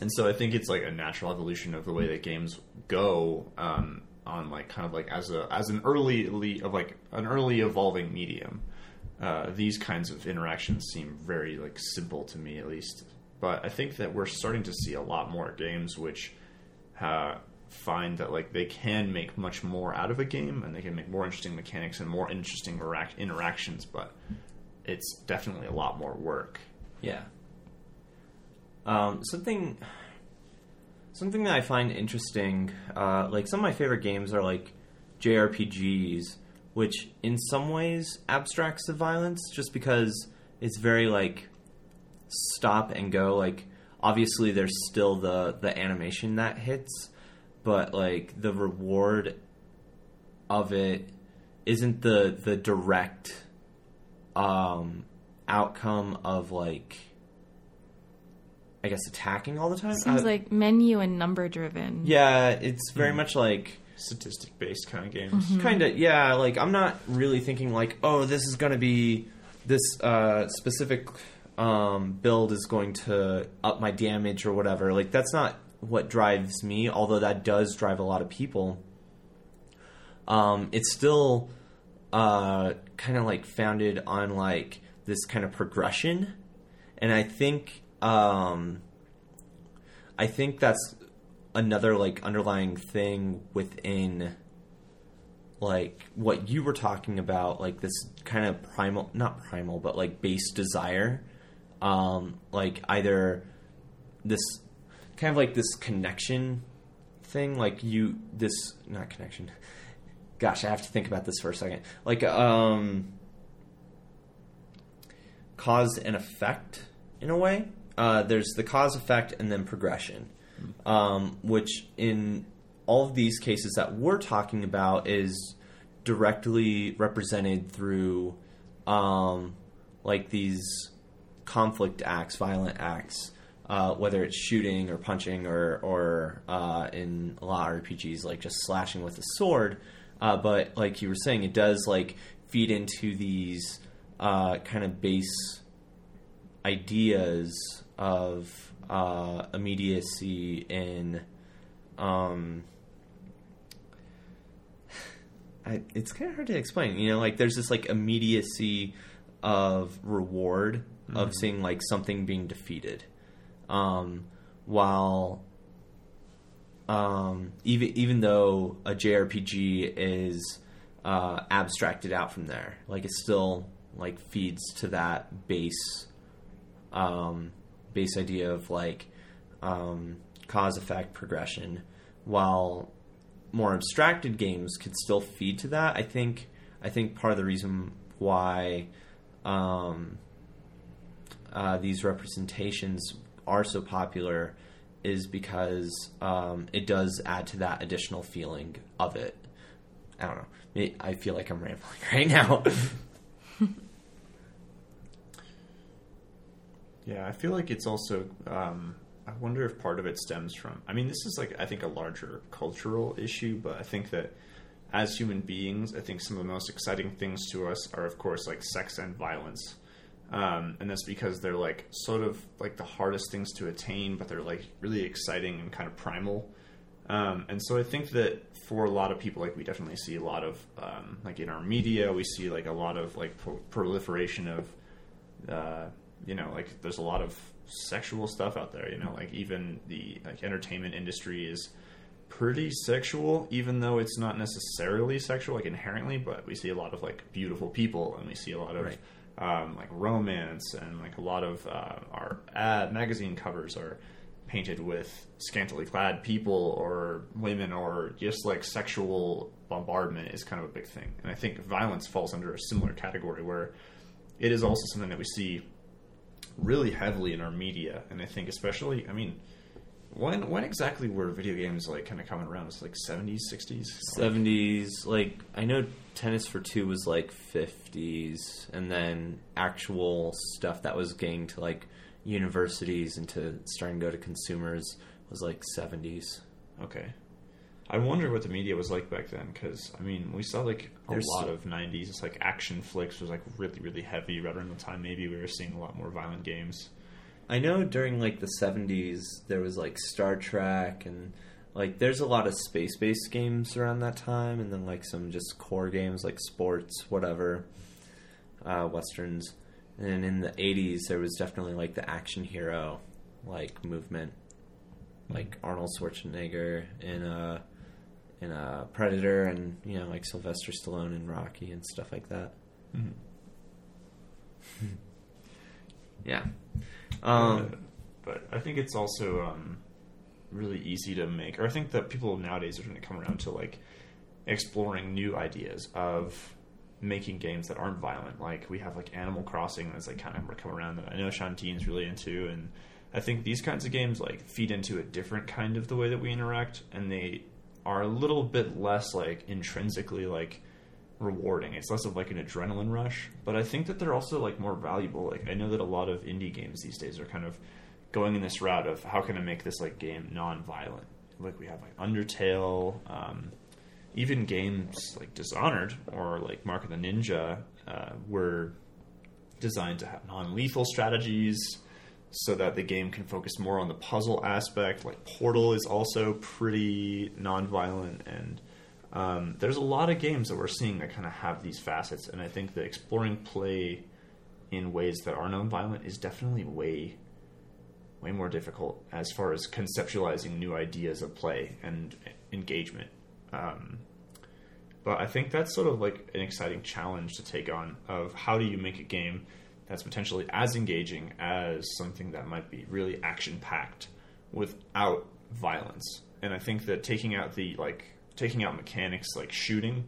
And so I think it's, like, a natural evolution of the way that games go on, like, kind of, like, as an early evolving medium. these kinds of interactions seem very like simple to me, at least. But I think that we're starting to see a lot more games which find that like they can make much more out of a game, and they can make more interesting mechanics and more interesting interactions. But it's definitely a lot more work. Yeah. Something that I find interesting, like some of my favorite games are like JRPGs, which in some ways abstracts the violence just because it's very like stop and go. Like obviously there's still the animation that hits, but like the reward of it isn't the direct outcome of like, I guess, attacking all the time. Seems like menu and number driven. Yeah, it's very much like statistic based kind of games. Mm-hmm. Kind of, yeah. Like I'm not really thinking like, oh, this is going to be this specific build is going to up my damage or whatever. Like that's not what drives me. Although that does drive a lot of people. It's still kind of like founded on like this kind of progression, and I think that's another like underlying thing within like what you were talking about, like this kind of not primal, but like base desire, like either this kind of like this connection thing, like you, this not connection. Gosh, I have to think about this for a second. Like, cause and effect in a way. There's the cause effect and then progression, which in all of these cases that we're talking about is directly represented through like these conflict acts, violent acts, whether it's shooting or punching or in a lot of RPGs like just slashing with a sword. But like you were saying, it does like feed into these kind of base ideas of immediacy in it's kind of hard to explain, you know, like there's this like immediacy of reward, mm-hmm. of seeing like something being defeated, while even though a JRPG is abstracted out from there, like it still like feeds to that base idea of like cause effect progression, while more abstracted games could still feed to that. I think part of the reason why these representations are so popular is because it does add to that additional feeling of it. I don't know. I feel like I'm rambling right now. Yeah, I feel like it's also, I wonder if part of it stems from, I mean, this is like, I think a larger cultural issue, but I think that as human beings, I think some of the most exciting things to us are, of course, like sex and violence. And that's because they're like sort of like the hardest things to attain, but they're like really exciting and kind of primal. And so I think that for a lot of people, like we definitely see a lot of, like in our media, we see like a lot of like proliferation of, you know, like there's a lot of sexual stuff out there, you know, like even the like entertainment industry is pretty sexual, even though it's not necessarily sexual, like inherently, but we see a lot of like beautiful people, and we see a lot of, right. Like romance, and like a lot of, our magazine covers are painted with scantily clad people or women, or just like sexual bombardment is kind of a big thing. And I think violence falls under a similar category where it is also something that we see really heavily in our media. And I think especially, I mean, when exactly were video games like kind of coming around? It's like 70s, 60s? 70s. Like I know Tennis for Two was like 50s, and then actual stuff that was getting to like universities and to starting to go to consumers was like 70s. Okay. I wonder what the media was like back then, because, I mean, we saw, like, a lot of 90s. It's like action flicks was, like, really, really heavy. Right around the time, maybe, we were seeing a lot more violent games. I know during, like, the 70s, there was, like, Star Trek, and, like, there's a lot of space-based games around that time, and then, like, some just core games, like sports, whatever. Westerns. And in the 80s, there was definitely, like, the action hero, like, movement. Like, Arnold Schwarzenegger in Predator and, you know, like, Sylvester Stallone in Rocky and stuff like that. Mm-hmm. Yeah. But I think it's also really easy to make... Or I think that people nowadays are going to come around to, like, exploring new ideas of... making games that aren't violent. Like, we have, like, Animal Crossing that's, like, kind of come around that I know Shantine's really into, and I think these kinds of games, like, feed into a different kind of the way that we interact, and they are a little bit less, like, intrinsically, like, rewarding. It's less of, like, an adrenaline rush, but I think that they're also, like, more valuable. Like, I know that a lot of indie games these days are kind of going in this route of how can I make this, like, game non-violent? Like, we have, like, Undertale, even games like Dishonored or like Mark of the Ninja were designed to have non-lethal strategies so that the game can focus more on the puzzle aspect. Like Portal is also pretty non-violent. And there's a lot of games that we're seeing that kind of have these facets. And I think that exploring play in ways that are non-violent is definitely way more difficult as far as conceptualizing new ideas of play and engagement. But I think that's sort of like an exciting challenge to take on of how do you make a game that's potentially as engaging as something that might be really action-packed without violence. And I think that taking out mechanics like shooting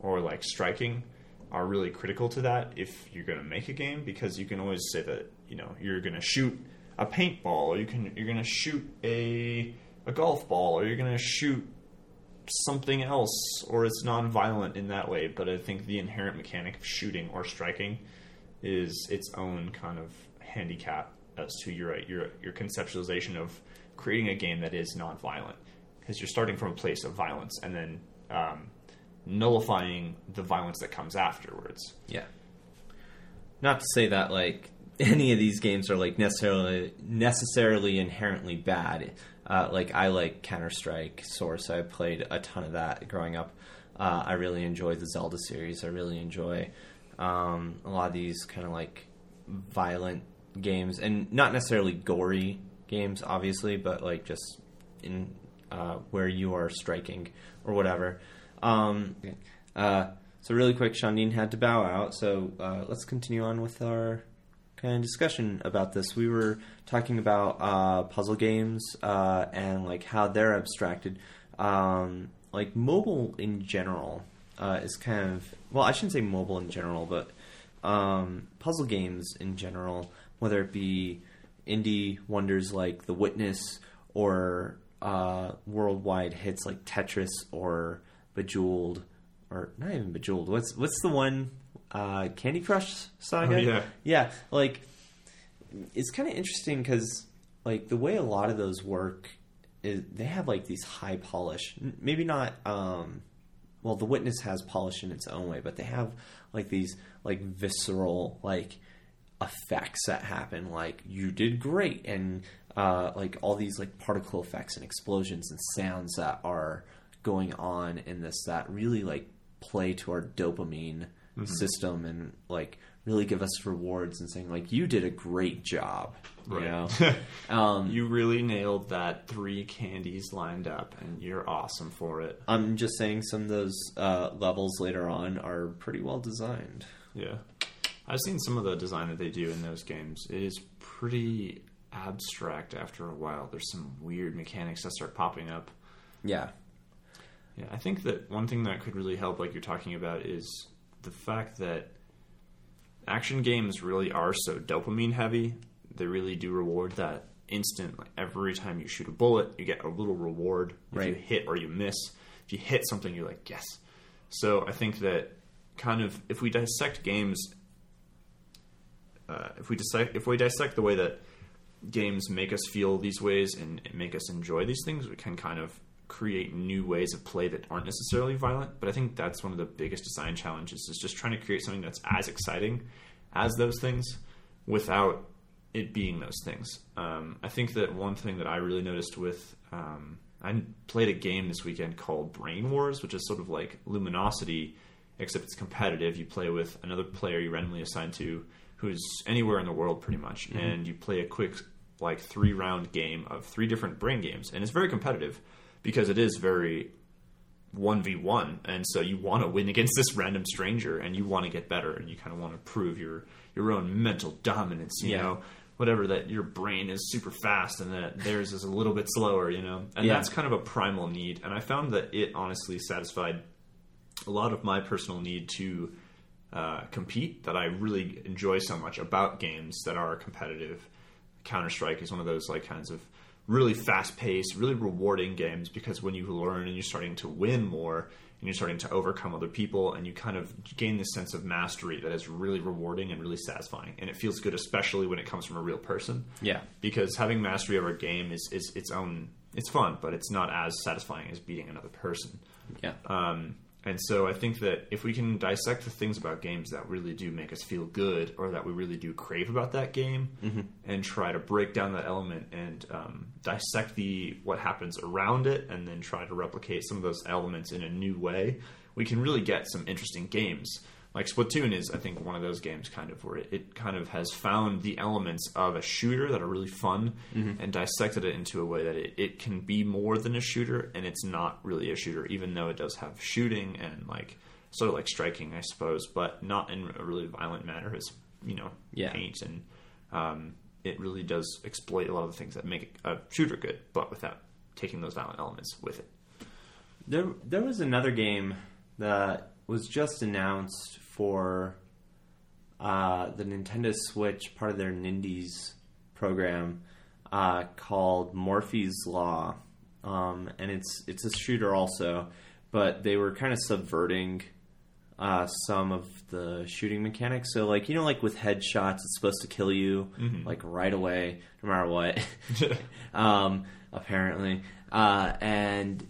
or like striking are really critical to that if you're going to make a game, because you can always say that, you know, you're going to shoot a paintball or you're going to shoot a golf ball or you're going to shoot something else, or it's non-violent in that way. But I think the inherent mechanic of shooting or striking is its own kind of handicap as to your conceptualization of creating a game that is non-violent, because you're starting from a place of violence and then nullifying the violence that comes afterwards. Yeah. Not to say that like any of these games are like necessarily inherently bad. Like, I like Counter-Strike, Source. I played a ton of that growing up. I really enjoy the Zelda series. I really enjoy a lot of these kind of, like, violent games. And not necessarily gory games, obviously, but, like, just in where you are striking or whatever. So really quick, Shandiin had to bow out. So let's continue on with our... kind of discussion about this. We were talking about puzzle games and like how they're abstracted. Like mobile in general is kind of, well, I shouldn't say mobile in general, but puzzle games in general, whether it be indie wonders like The Witness or worldwide hits like Tetris or Bejeweled, or not even Bejeweled. What's the one? Candy Crush Saga? Oh, yeah, like, it's kind of interesting because, like, the way a lot of those work is they have, like, these high polish, maybe not, well, The Witness has polish in its own way, but they have, like, these, like, visceral, like, effects that happen, like, you did great, and, like, all these, like, particle effects and explosions and sounds that are going on in this that really, like, play to our dopamine system and like really give us rewards and saying like you did a great job, right? You know? You really nailed that 3 candies lined up and you're awesome for it. I'm just saying some of those levels later on are pretty well designed. Yeah, I've seen some of the design that they do in those games. It is pretty abstract after a while. There's some weird mechanics that start popping up. Yeah, I think that one thing that could really help, like you're talking about, is the fact that action games really are so dopamine heavy. They really do reward that instant. Like every time you shoot a bullet, you get a little reward. Right. If you hit or you miss. If you hit something, you're like, yes. So I think that kind of if we dissect games, if we dissect the way that games make us feel these ways and make us enjoy these things, we can kind of create new ways of play that aren't necessarily violent. But I think that's one of the biggest design challenges, is just trying to create something that's as exciting as those things without it being those things. I think that one thing that I really noticed with I played a game this weekend called Brain Wars, which is sort of like Luminosity except it's competitive. You play with another player you randomly assign to who's anywhere in the world pretty much, mm-hmm. and you play a quick like 3-round game of 3 different brain games, and it's very competitive because it is very 1v1, and so you want to win against this random stranger and you want to get better and you kind of want to prove your own mental dominance, you know, whatever, that your brain is super fast and that theirs is a little bit slower, you know, and that's kind of a primal need. And I found that it honestly satisfied a lot of my personal need to compete that I really enjoy so much about games that are competitive. Counter-Strike is one of those like kinds of really fast-paced, really rewarding games, because when you learn and you're starting to win more and you're starting to overcome other people and you kind of gain this sense of mastery that is really rewarding and really satisfying, and it feels good, especially when it comes from a real person. Yeah, because having mastery over a game is its own. It's fun, but it's not as satisfying as beating another person. Yeah. And so I think that if we can dissect the things about games that really do make us feel good or that we really do crave about that game, mm-hmm. and try to break down that element and dissect what happens around it and then try to replicate some of those elements in a new way, we can really get some interesting games. Like Splatoon is, I think, one of those games kind of where it kind of has found the elements of a shooter that are really fun, mm-hmm. and dissected it into a way that it can be more than a shooter, and it's not really a shooter, even though it does have shooting and like sort of like striking, I suppose, but not in a really violent manner. It's, you know, paint, and it really does exploit a lot of the things that make a shooter good, but without taking those violent elements with it. There was another game that was just announced for the Nintendo Switch, part of their Nindies program, called Morphe's Law, and it's a shooter also, but they were kind of subverting some of the shooting mechanics. So like, you know, like with headshots, it's supposed to kill you, mm-hmm. like right away, no matter what, apparently, and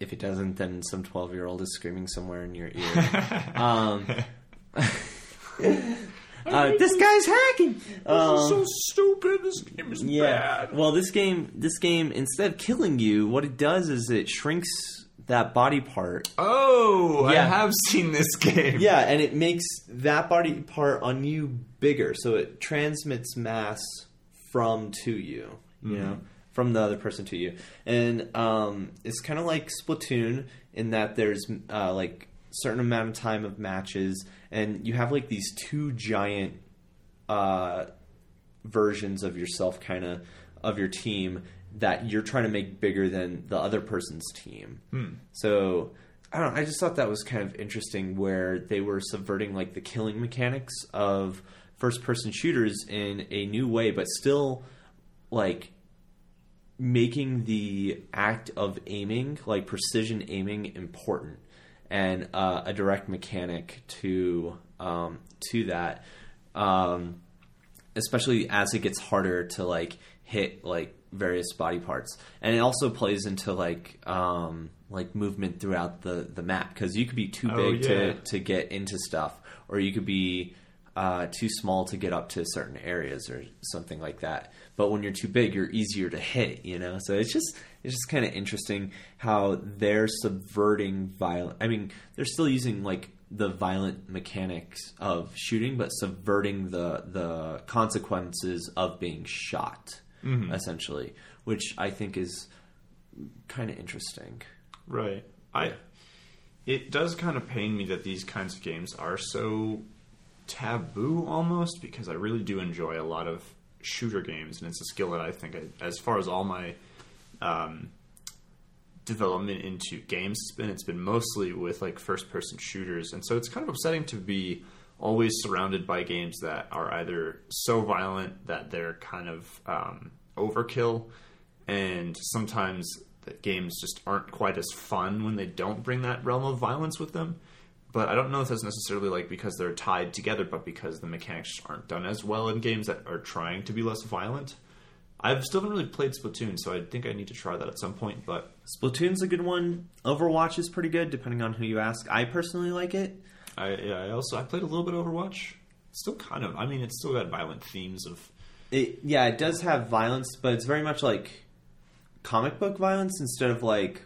if it doesn't, then some 12-year-old is screaming somewhere in your ear. This guy's hacking. This is so stupid. This game is bad. Well, this game, instead of killing you, what it does is it shrinks that body part. Oh, yeah. I have seen this game. Yeah, and it makes that body part on you bigger, so it transmits mass to you. You know. From the other person to you. And it's kind of like Splatoon in that there's like certain amount of time of matches, and you have like these 2 giant versions of yourself, kind of your team, that you're trying to make bigger than the other person's team. So I don't know, I just thought that was kind of interesting, where they were subverting like the killing mechanics of first person shooters in a new way, but still like making the act of aiming, like precision aiming, important, and a direct mechanic to that, especially as it gets harder to like hit like various body parts. And it also plays into like movement throughout the map, because you could be too big to get into stuff, or you could be too small to get up to certain areas or something like that. But when you're too big, you're easier to hit, you know? So it's just kind of interesting how they're subverting violent. I mean, they're still using like the violent mechanics of shooting, but subverting the consequences of being shot, essentially, which I think is kind of interesting. Right. It does kind of pain me that these kinds of games are so taboo almost, because I really do enjoy a lot of shooter games, and it's a skill that I think as far as all my development into games it's been mostly with like first person shooters, and so it's kind of upsetting to be always surrounded by games that are either so violent that they're kind of overkill, and sometimes that games just aren't quite as fun when they don't bring that realm of violence with them. But I don't know if that's necessarily like because they're tied together, but because the mechanics aren't done as well in games that are trying to be less violent. I've still haven't really played Splatoon, so I think I need to try that at some point. But Splatoon's a good one. Overwatch is pretty good, depending on who you ask. I personally like it. I played a little bit of Overwatch. Still kind of. I mean, it's still got violent themes of. It does have violence, but it's very much like comic book violence instead of like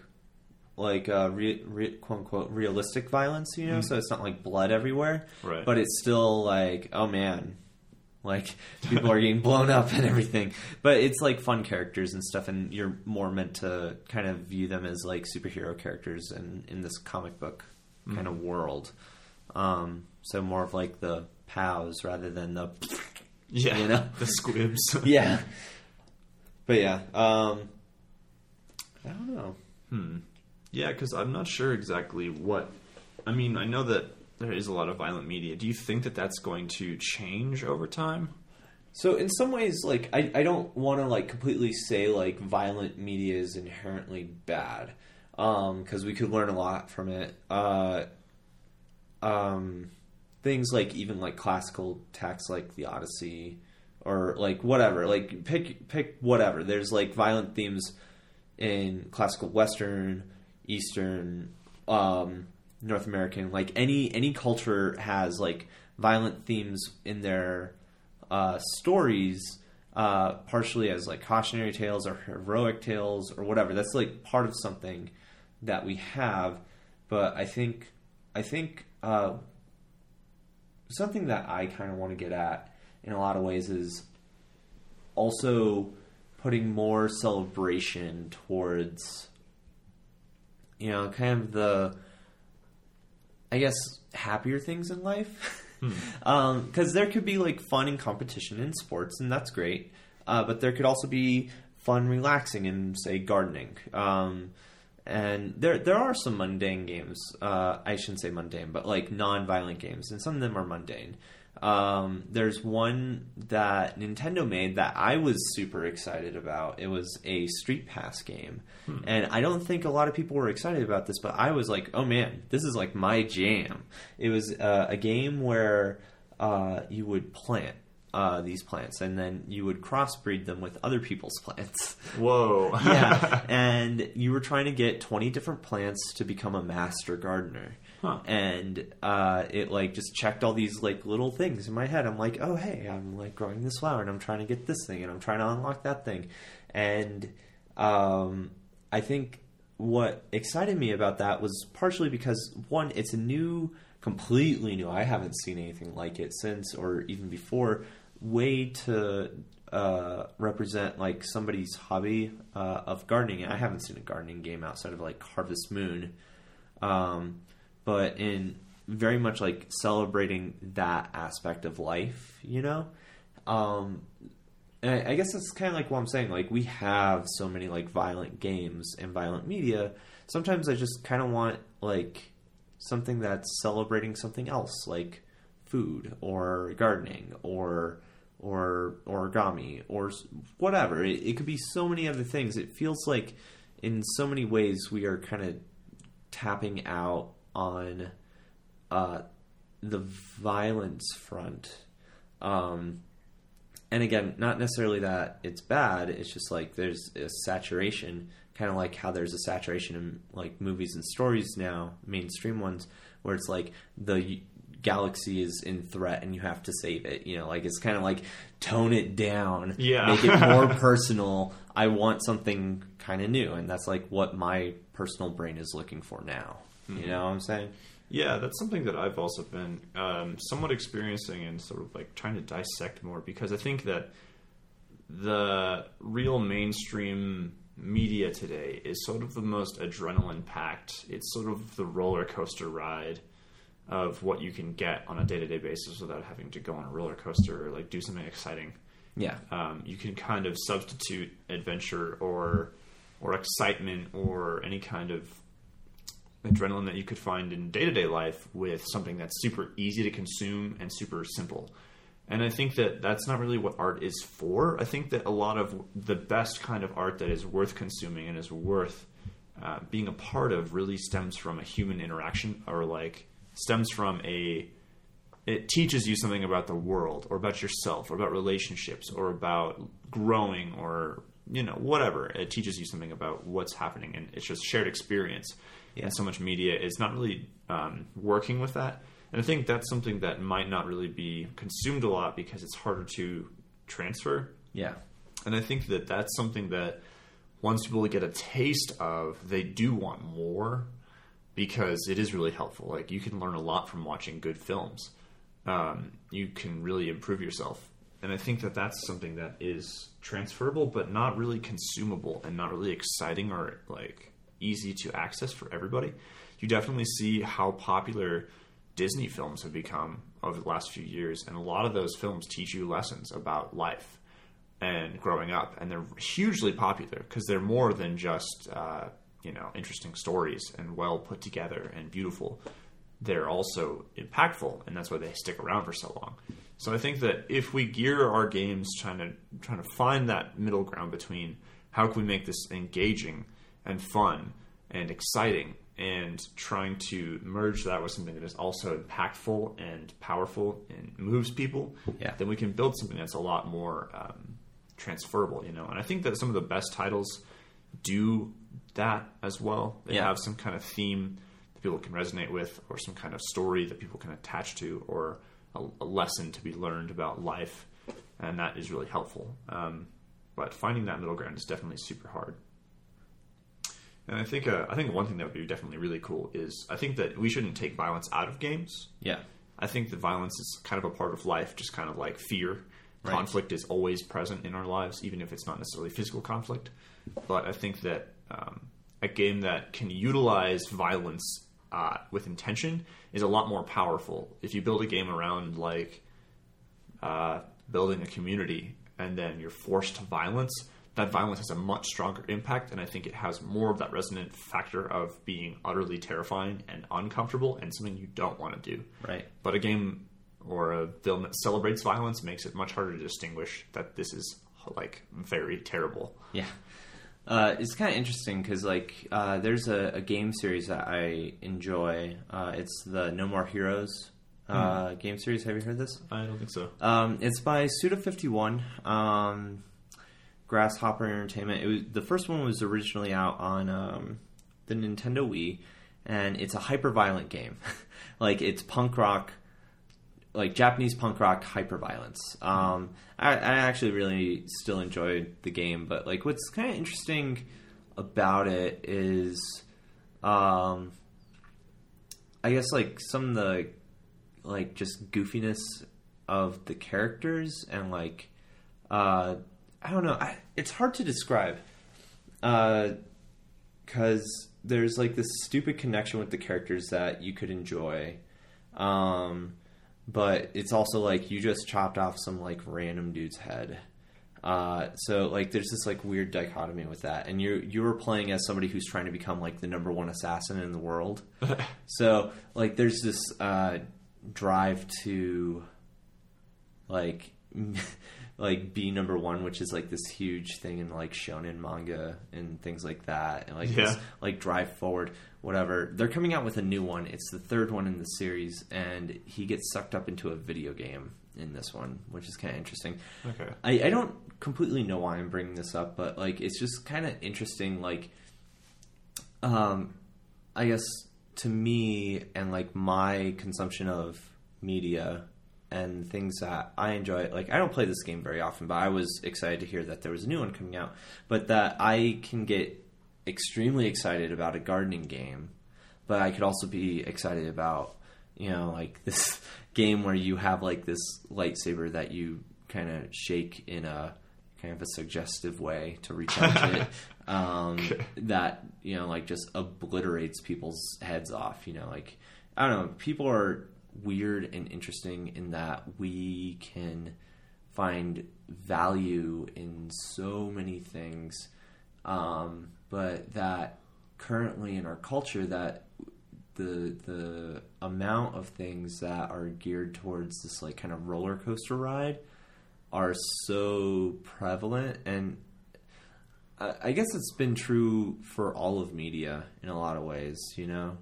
like quote unquote realistic violence, you know, so it's not like blood everywhere, right? But it's still like, oh man, like people are getting blown up and everything. But it's like fun characters and stuff, and you're more meant to kind of view them as like superhero characters and in this comic book kind of world. So more of like the pows rather than the you know, the squibs. But yeah, I don't know. Yeah, because I'm not sure exactly what... I mean, I know that there is a lot of violent media. Do you think that that's going to change over time? So in some ways, like, I don't want to, like, completely say, like, violent media is inherently bad. Because we could learn a lot from it. Things like even, like, classical texts like the Odyssey... Or, like, whatever. Like, pick whatever. There's, like, violent themes in classical Western, Eastern, North American. Like, any culture has, like, violent themes in their stories, partially as, like, cautionary tales or heroic tales or whatever. That's, like, part of something that we have. But I think something that I kind of want to get at in a lot of ways is also putting more celebration towards, you know, kind of the, I guess, happier things in life. Because there could be like fun and competition in sports, and that's great. But there could also be fun, relaxing, and say gardening. And there are some mundane games. I shouldn't say mundane, but like non-violent games, and some of them are mundane. There's one that Nintendo made that I was super excited about. It was a Street Pass game. And I don't think a lot of people were excited about this, but I was like, oh man, this is like my jam. It was a game where you would plant these plants, and then you would crossbreed them with other people's plants. Yeah. And you were trying to get 20 different plants to become a master gardener. And it like just checked all these like little things in my head. I'm like, oh hey, I'm like growing this flower, and I'm trying to get this thing, and I'm trying to unlock that thing. And I think what excited me about that was partially because, one, it's a new, completely new, I haven't seen anything like it since or even before, way to represent like somebody's hobby of gardening. And I haven't seen a gardening game outside of like Harvest Moon. But in very much like celebrating that aspect of life, you know? And I guess that's kind of like what I'm saying. Like, we have so many like violent games and violent media. Sometimes I just kind of want like something that's celebrating something else, like food or gardening or origami or whatever. It could be so many other things. It feels like in so many ways we are kind of tapping out on the violence front. And again, not necessarily that it's bad. It's just like there's a saturation, kind of like how there's a saturation in like movies and stories now, mainstream ones, where it's like the galaxy is in threat and you have to save it. You know, like it's kind of like tone it down, make it more personal. I want something kind of new, and that's like what my personal brain is looking for now. You know what I'm saying? Yeah, that's something that I've also been somewhat experiencing and sort of like trying to dissect more, because I think that the real mainstream media today is sort of the most adrenaline packed. It's sort of the roller coaster ride of what you can get on a day-to-day basis without having to go on a roller coaster or like do something exciting. You can kind of substitute adventure or excitement or any kind of adrenaline that you could find in day-to-day life with something that's super easy to consume and super simple. And I think that that's not really what art is for. I think that a lot of the best kind of art that is worth consuming and is worth being a part of really stems from a human interaction, or like stems from it teaches you something about the world or about yourself or about relationships or about growing or, you know, whatever. It teaches you something about what's happening, and it's just shared experience. And so much media is not really working with that. And I think that's something that might not really be consumed a lot because it's harder to transfer. And I think that that's something that once people get a taste of, they do want more because it is really helpful. Like, you can learn a lot from watching good films. You can really improve yourself. And I think that that's something that is transferable, but not really consumable and not really exciting or, like, easy to access for everybody. You definitely see how popular Disney films have become over the last few years. And a lot of those films teach you lessons about life and growing up. And they're hugely popular because they're more than just, interesting stories and well put together and beautiful. They're also impactful, and that's why they stick around for so long. So I think that if we gear our games trying to find that middle ground between how can we make this engaging and fun and exciting and trying to merge that with something that is also impactful and powerful and moves people, then we can build something that's a lot more transferable, you know. And I think that some of the best titles do that as well. They have some kind of theme that people can resonate with, or some kind of story that people can attach to, or a lesson to be learned about life, and that is really helpful. But finding that middle ground is definitely super hard. And I think one thing that would be definitely really cool is, I think that we shouldn't take violence out of games. Yeah. I think that violence is kind of a part of life, just kind of like fear. Right. Conflict is always present in our lives, even if it's not necessarily physical conflict. But I think that a game that can utilize violence with intention is a lot more powerful. If you build a game around, like, building a community and then you're forced to violence, that violence has a much stronger impact, and I think it has more of that resonant factor of being utterly terrifying and uncomfortable and something you don't want to do. Right. But a game or a film that celebrates violence makes it much harder to distinguish that this is, like, very terrible. Yeah. It's kind of interesting because, like, there's a game series that I enjoy. It's the No More Heroes game series. Have you heard this? I don't think so. It's by Suda 51. Grasshopper Entertainment. It was, the first one was originally out on the Nintendo Wii, and it's a hyper-violent game. Like, it's punk rock, like Japanese punk rock hyper-violence. I actually really still enjoyed the game, but, like, what's kind of interesting about it is, I guess, like, some of the, like, just goofiness of the characters and, like, I don't know. It's hard to describe because there's, like, this stupid connection with the characters that you could enjoy. But it's also, like, you just chopped off some, like, random dude's head. So, like, there's this, like, weird dichotomy with that. And you were playing as somebody who's trying to become, like, the number one assassin in the world. So, like, there's this drive to, like... like, be number one, which is, like, this huge thing in, like, shonen manga and things like that. And, like, this, like, drive forward, whatever. They're coming out with a new one. It's the third one in the series, and he gets sucked up into a video game in this one, which is kind of interesting. Okay. I don't completely know why I'm bringing this up, but, like, it's just kind of interesting, like, I guess, to me and, like, my consumption of media... and things that I enjoy. Like, I don't play this game very often, but I was excited to hear that there was a new one coming out. But that I can get extremely excited about a gardening game, but I could also be excited about, you know, like, this game where you have, like, this lightsaber that you kind of shake in a kind of a suggestive way to recharge it. That, you know, like, just obliterates people's heads off, you know. Like, I don't know, people are... weird and interesting in that we can find value in so many things, but that currently in our culture that the amount of things that are geared towards this, like, kind of roller coaster ride are so prevalent. And I guess it's been true for all of media in a lot of ways, you know,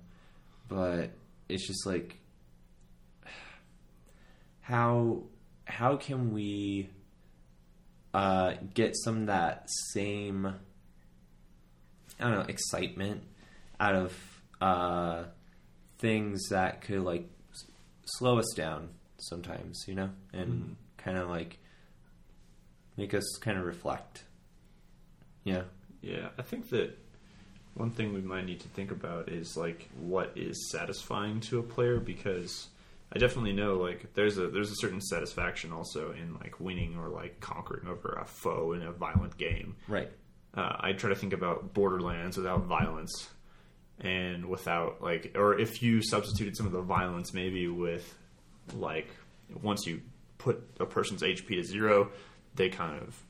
but it's just like, how can we get some of that same, I don't know, excitement out of things that could, like, slow us down sometimes, you know, and kind of, like, make us kind of reflect. Yeah. Yeah, I think that one thing we might need to think about is like what is satisfying to a player, because I definitely know like there's a certain satisfaction also in like winning or like conquering over a foe in a violent game. Right. I try to think about Borderlands without violence and without like, or if you substituted some of the violence maybe with like once you put a person's HP to 0, they kind of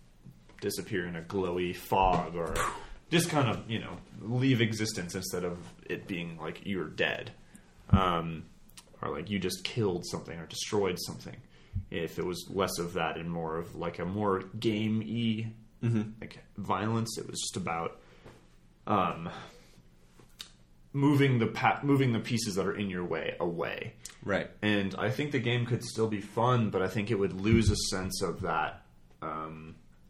disappear in a glowy fog or just kind of, you know, leave existence instead of it being like you're dead. Or like you just killed something or destroyed something. If it was less of that and more of like a more game-y like violence, it was just about moving the pieces that are in your way away. Right. And I think the game could still be fun, but I think it would lose a sense of that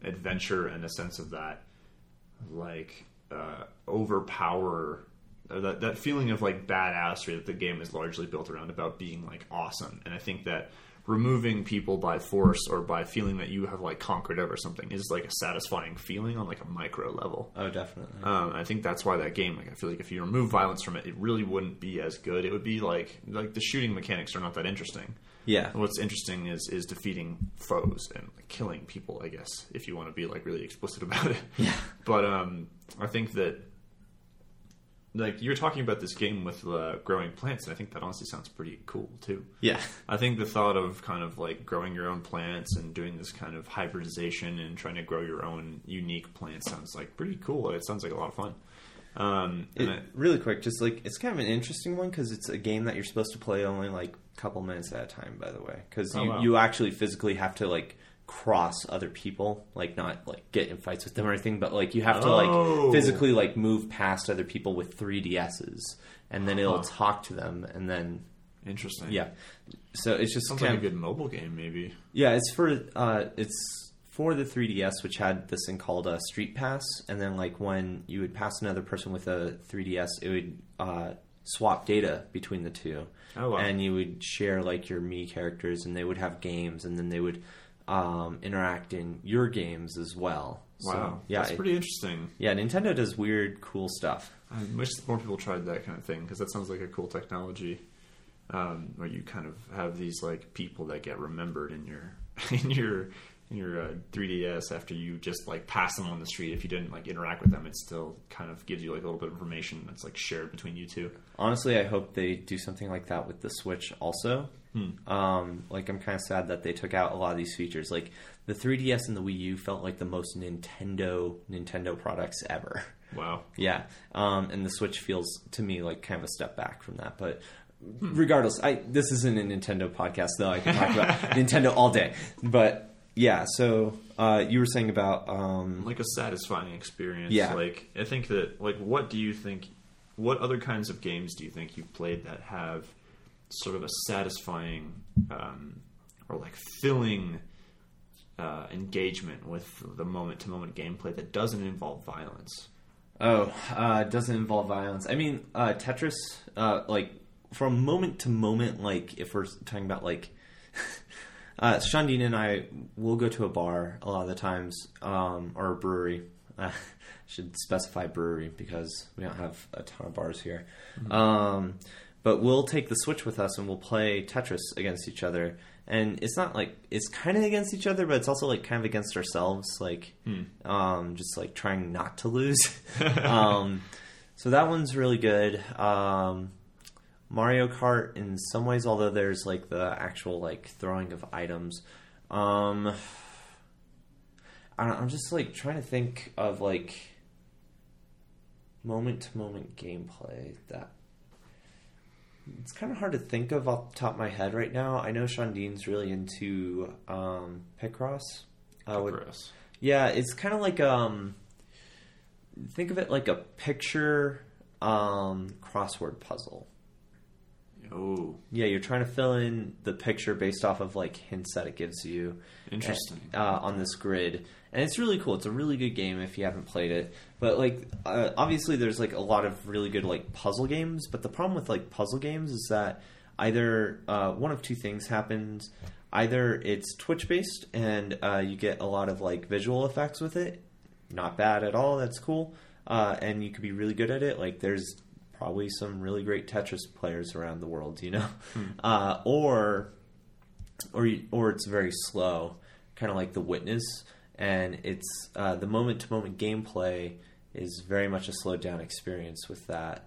adventure and a sense of that like overpower. That feeling of like badassery that the game is largely built around about being like awesome. And I think that removing people by force or by feeling that you have like conquered over something is like a satisfying feeling on like a micro level. Oh, definitely. I think that's why that game, like I feel like if you remove violence from it, it really wouldn't be as good. It would be like the shooting mechanics are not that interesting. Yeah. And what's interesting is defeating foes and like killing people, I guess, if you want to be like really explicit about it. Yeah. But I think that like you were talking about this game with growing plants, and I think that honestly sounds pretty cool too. Yeah. I think the thought of kind of like growing your own plants and doing this kind of hybridization and trying to grow your own unique plant sounds like pretty cool. It sounds like a lot of fun. Really quick, just like it's kind of an interesting one because it's a game that you're supposed to play only like a couple minutes at a time, by the way, because you actually physically have to like cross other people, like not like get in fights with them or anything, but like you have to like physically like move past other people with 3DSs and then it'll talk to them and then interesting. Yeah. So it's just sounds like a good mobile game maybe. Yeah, it's for the 3DS, which had this thing called a Street Pass, and then like when you would pass another person with a 3DS, it would swap data between the two. Oh, wow. And you would share like your Mii characters and they would have games and then they would interact in your games as well. Wow. So, yeah, that's pretty interesting. Yeah, Nintendo does weird, cool stuff. I wish more people tried that kind of thing, because that sounds like a cool technology where you kind of have these like people that get remembered in your 3DS after you just like pass them on the street. If you didn't like interact with them, it still kind of gives you like a little bit of information that's like shared between you two. Honestly, I hope they do something like that with the Switch also. Like I'm kind of sad that they took out a lot of these features. Like the 3DS and the Wii U felt like the most Nintendo products ever. Wow. Yeah. And the Switch feels to me like kind of a step back from that. But regardless, this isn't a Nintendo podcast though. I can talk about Nintendo all day. But yeah, so you were saying about like a satisfying experience. Yeah. Like I think that like what other kinds of games do you think you've played that have sort of a satisfying or like filling engagement with the moment-to-moment gameplay that doesn't involve violence? Doesn't involve violence. I mean, Tetris, like from moment to moment, like if we're talking about like Shandiin and I will go to a bar a lot of the times or a brewery. I should specify brewery because we don't have a ton of bars here. Mm-hmm. But we'll take the Switch with us and we'll play Tetris against each other. And it's not like it's kind of against each other, but it's also like kind of against ourselves, like just like trying not to lose. So that one's really good. Mario Kart in some ways, although there's like the actual like throwing of items. I don't know, I'm just like trying to think of like moment to moment gameplay that. It's kind of hard to think of off the top of my head right now. I know Shandiin's really into Picross. Picross. Yeah, it's kind of like think of it like a picture crossword puzzle. Oh. Yeah, you're trying to fill in the picture based off of like hints that it gives you. Interesting. On this grid. And it's really cool. It's a really good game if you haven't played it. But like obviously there's like a lot of really good like puzzle games, but the problem with like puzzle games is that either one of two things happens. Either it's Twitch based and you get a lot of like visual effects with it, not bad at all. That's cool. And you could be really good at it. Like, there's probably some really great Tetris players around the world, you know? Or it's very slow, kind of like The Witness. And it's the moment-to-moment gameplay is very much a slowed-down experience with that.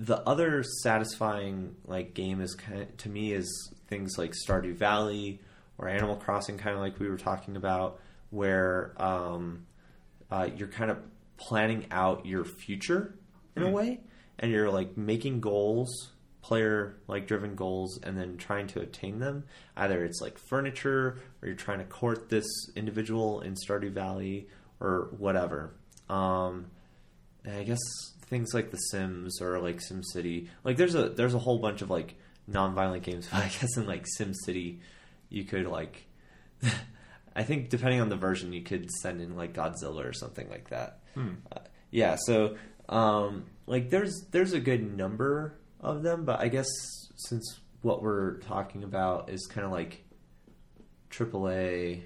The other satisfying like game is kind of, to me, is things like Stardew Valley or Animal Crossing, kind of like we were talking about, where you're kind of planning out your future in a way, and you're like making goals, player-driven goals, and then trying to attain them. Either it's like furniture, or you're trying to court this individual in Stardew Valley, or whatever. And I guess things like The Sims or like SimCity. Like there's a whole bunch of like non-violent games, but I guess in like SimCity you could like I think depending on the version you could send in like Godzilla or something like that. Yeah, so like there's a good number of them, but I guess since what we're talking about is kind of like AAA.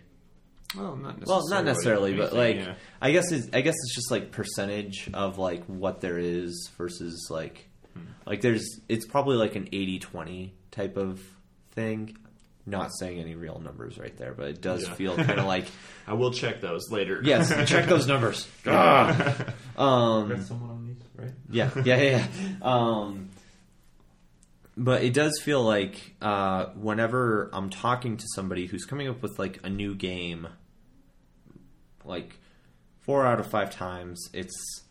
Well, not necessarily, but yeah. I guess it's just like percentage of like what there is versus like it's probably like an 80-20 type of thing. Not saying any real numbers right there, but it does feel kind of like I will check those later. Yes, check those numbers. Read someone on these, right? Yeah. But it does feel like whenever I'm talking to somebody who's coming up with like a new game, like 4 out of 5 times, it's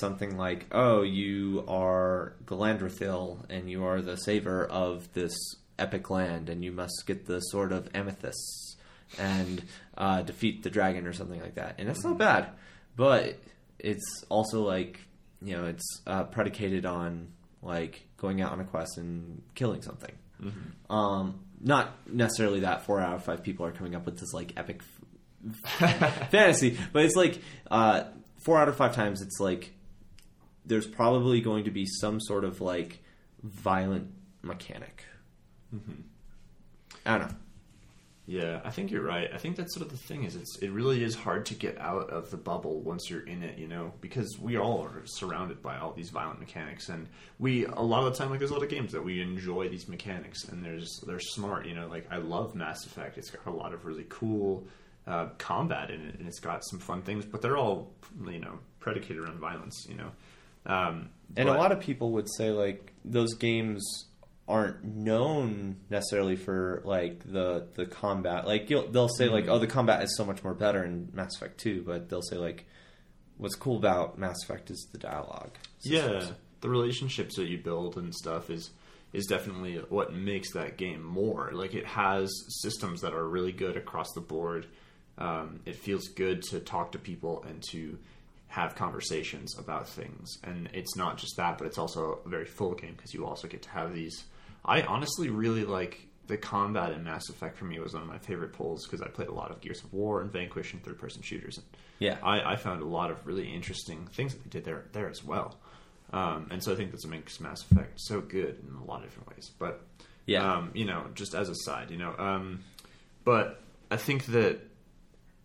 something like, oh, you are Galandrathil and you are the saver of this epic land and you must get the Sword of Amethyst and defeat the dragon or something like that. And that's not bad, but it's also like, you know, it's predicated on like going out on a quest and killing something. Not necessarily that 4 out of 5 people are coming up with this like epic fantasy, but it's like 4 out of 5 times it's like there's probably going to be some sort of like violent mechanic. I don't know. Yeah, I think you're right. I think that's sort of the thing is it really is hard to get out of the bubble once you're in it, you know, because we all are surrounded by all these violent mechanics, and a lot of the time, like, there's a lot of games that we enjoy these mechanics, and they're smart, you know, like, I love Mass Effect. It's got a lot of really cool combat in it, and it's got some fun things, but they're all, you know, predicated around violence, you know. A lot of people would say, like, those games aren't known necessarily for like the combat. Like they'll say like, oh, the combat is so much more better in Mass Effect 2, but they'll say like, what's cool about Mass Effect is the dialogue. The relationships that you build and stuff is definitely what makes that game more. Like it has systems that are really good across the board. It feels good to talk to people and to have conversations about things, and it's not just that, but it's also a very full game because you also get to have these. I honestly really like the combat in Mass Effect. For me, was one of my favorite pulls because I played a lot of Gears of War and Vanquish and third-person shooters. Yeah, I found a lot of really interesting things that they did there as well. And so I think that's what makes Mass Effect so good in a lot of different ways. But yeah, you know, just as a side, you know. But I think that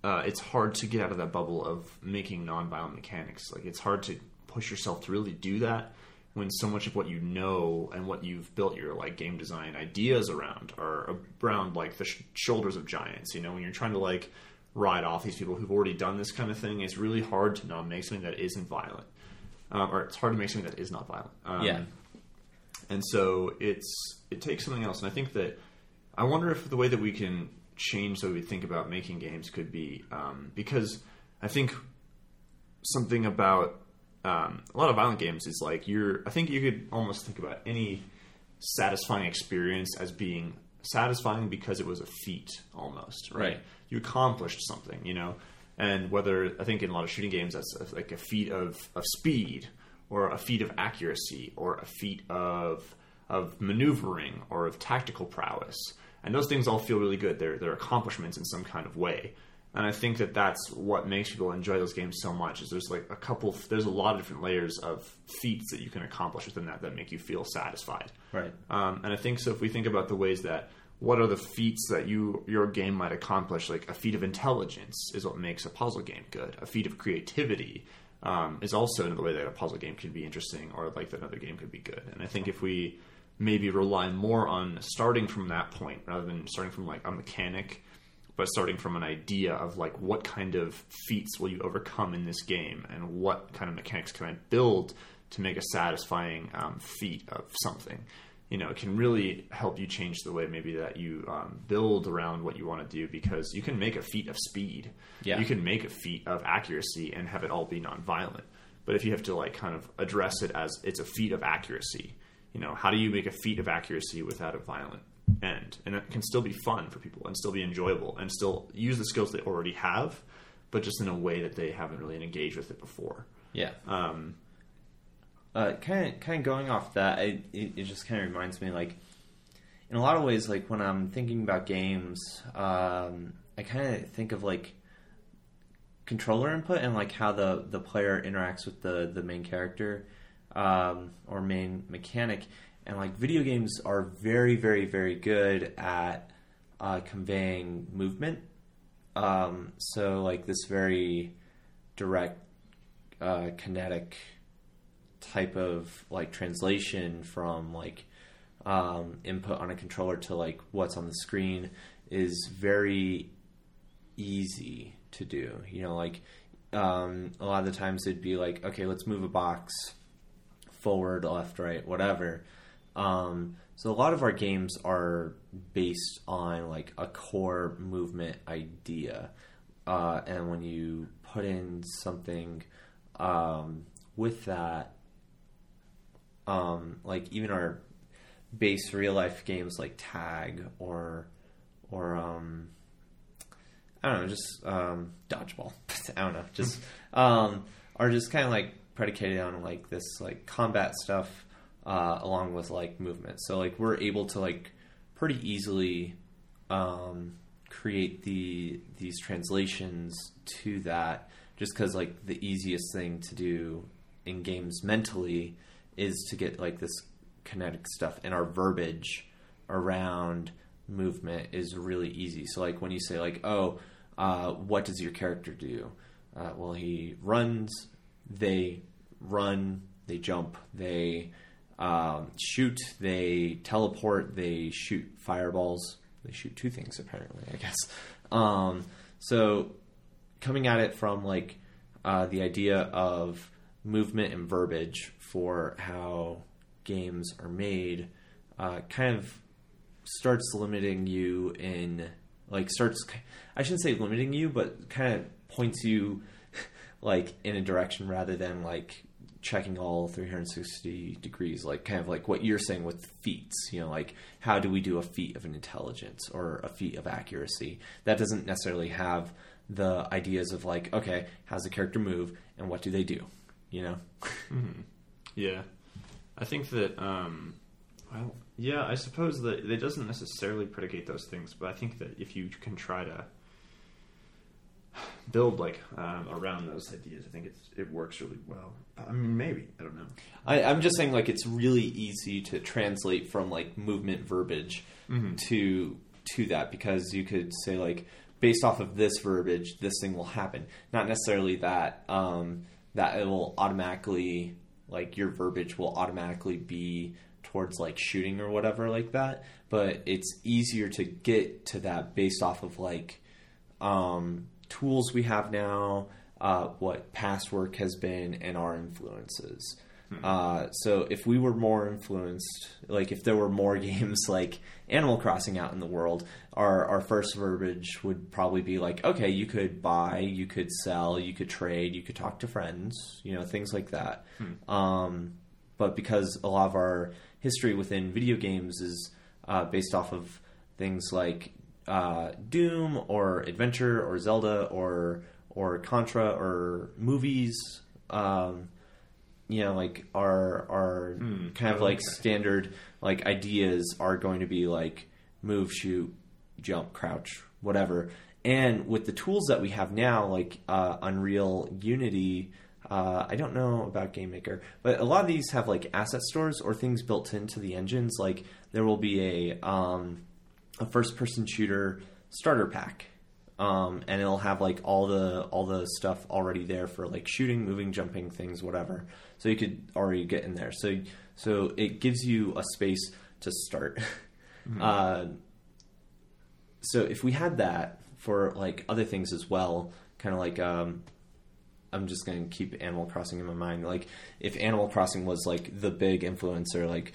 it's hard to get out of that bubble of making non-violent mechanics. Like it's hard to push yourself to really do that when so much of what you know and what you've built your like game design ideas around are around like the shoulders of giants. You know, when you're trying to like ride off these people who've already done this kind of thing, it's really hard to not make something that isn't violent, or it's hard to make something that is not violent. And so it takes something else. And I think that I wonder if the way that we can change the way we think about making games could be, because I think something about a lot of violent games is like I think you could almost think about any satisfying experience as being satisfying because it was a feat almost, right? You accomplished something, you know, and whether I think in a lot of shooting games, that's like a feat of speed or a feat of accuracy or a feat of maneuvering or of tactical prowess. And those things all feel really good. They're accomplishments in some kind of way. And I think that that's what makes people enjoy those games so much is there's like there's a lot of different layers of feats that you can accomplish within that make you feel satisfied. Right. And I think so if we think about the ways that what are the feats that your game might accomplish? Like, a feat of intelligence is what makes a puzzle game good. A feat of creativity is also another way that a puzzle game could be interesting, or like that another game could be good. And I think if we maybe rely more on starting from that point rather than starting from like a mechanic, but starting from an idea of like, what kind of feats will you overcome in this game, and what kind of mechanics can I build to make a satisfying feat of something, you know, it can really help you change the way maybe that you build around what you want to do, because you can make a feat of speed. Yeah. You can make a feat of accuracy and have it all be nonviolent. But if you have to like kind of address it as it's a feat of accuracy, you know, how do you make a feat of accuracy without a violent end? And it can still be fun for people and still be enjoyable and still use the skills they already have, but just in a way that they haven't really engaged with it before. Yeah. Kind of going off that, it just kind of reminds me, like, in a lot of ways, like, when I'm thinking about games, I kind of think of, like, controller input and, like, how the player interacts with the main character or main mechanic. And, like, video games are very, very, very good at conveying movement. So, like, this very direct kinetic type of like translation from like input on a controller to like what's on the screen is very easy to do. You know, like a lot of the times it'd be like, okay, let's move a box forward, left, right, whatever. So a lot of our games are based on like a core movement idea. And when you put in something with that, like even our base real life games like tag or I don't know, just dodgeball. I don't know, just are just kind of like predicated on like this like combat stuff along with like movement. So like we're able to like pretty easily create these translations to that, just because like the easiest thing to do in games mentally is to get like this kinetic stuff, and our verbiage around movement is really easy. So like when you say like, oh, what does your character do? Well, he runs, they run, they jump, they shoot, they teleport, they shoot fireballs. They shoot two things apparently, I guess. So coming at it from like the idea of movement and verbiage for how games are made kind of starts limiting you in like starts, I shouldn't say limiting you, but kind of points you like in a direction rather than like checking all 360 degrees, like kind of like what you're saying with feats, you know, like how do we do a feat of an intelligence or a feat of accuracy? That doesn't necessarily have the ideas of like, okay, how's the character move and what do they do? You know? Mm-hmm. Yeah. I think that, I suppose that it doesn't necessarily predicate those things, but I think that if you can try to build, like, around those ideas, I think it works really well. I mean, maybe. I don't know. I'm just saying, like, it's really easy to translate from, like, movement verbiage mm-hmm. to that, because you could say, like, based off of this verbiage, this thing will happen. Not necessarily that, that it will automatically, like, your verbiage will automatically be towards, like, shooting or whatever like that. But it's easier to get to that based off of, like, tools we have now, what past work has been, and our influences. Hmm. So if we were more influenced, like, if there were more games like Animal Crossing out in the world, our first verbiage would probably be like, okay, you could buy, you could sell, you could trade, you could talk to friends, you know, things like that. Hmm. But because a lot of our history within video games is based off of things like Doom or Adventure or Zelda or Contra or movies, you know, like our kind of like standard like ideas are going to be like move, shoot, jump, crouch, whatever. And with the tools that we have now, like Unreal, Unity, I don't know about Game Maker, but a lot of these have like asset stores or things built into the engines. Like there will be a a first-person shooter starter pack, and it'll have like all the stuff already there for like shooting, moving, jumping, things, whatever. So you could already get in there. So it gives you a space to start. Mm-hmm. So if we had that for like other things as well, kind of like I'm just going to keep Animal Crossing in my mind. Like if Animal Crossing was like the big influencer, like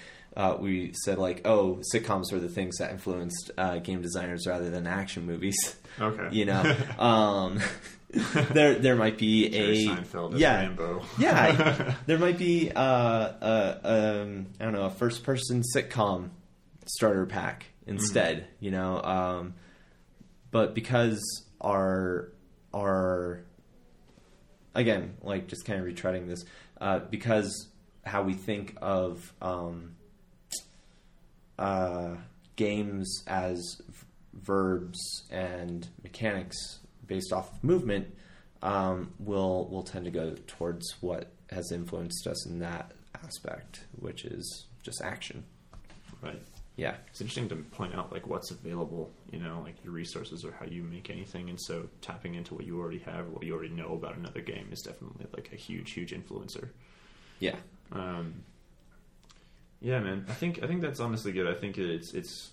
we said like, oh, sitcoms were the things that influenced game designers rather than action movies. Okay. You know, there might be Seinfeld yeah, Rambo. Yeah. There might be I don't know, a first person sitcom starter pack instead, you know, but because our again, like just kind of retreading this, because how we think of games as verbs and mechanics based off of movement, will tend to go towards what has influenced us in that aspect, which is just action. Right. Yeah. It's interesting to point out like what's available, you know, like your resources or how you make anything. And so tapping into what you already have, or what you already know about another game is definitely like a huge, huge influencer. Yeah. Yeah, man, I think that's honestly good. I think it's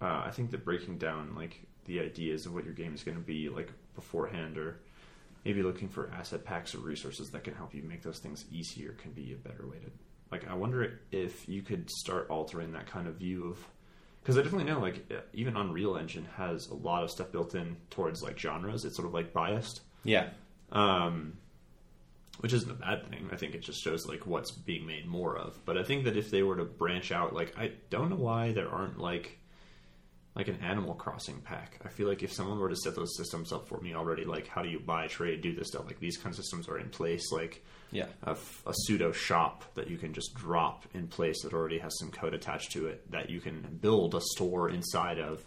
I think that breaking down like the ideas of what your game is going to be like beforehand, or maybe looking for asset packs or resources that can help you make those things easier can be a better way to. Like, I wonder if you could start altering that kind of view of... Because I definitely know, like, even Unreal Engine has a lot of stuff built in towards, like, genres. It's sort of, like, biased. Yeah. Which isn't a bad thing. I think it just shows, like, what's being made more of. But I think that if they were to branch out, like, I don't know why there aren't, like an Animal Crossing pack. I feel like if someone were to set those systems up for me already, like, how do you buy, trade, do this stuff? Like, these kind of systems are in place. Like, yeah, a pseudo shop that you can just drop in place that already has some code attached to it that you can build a store inside of,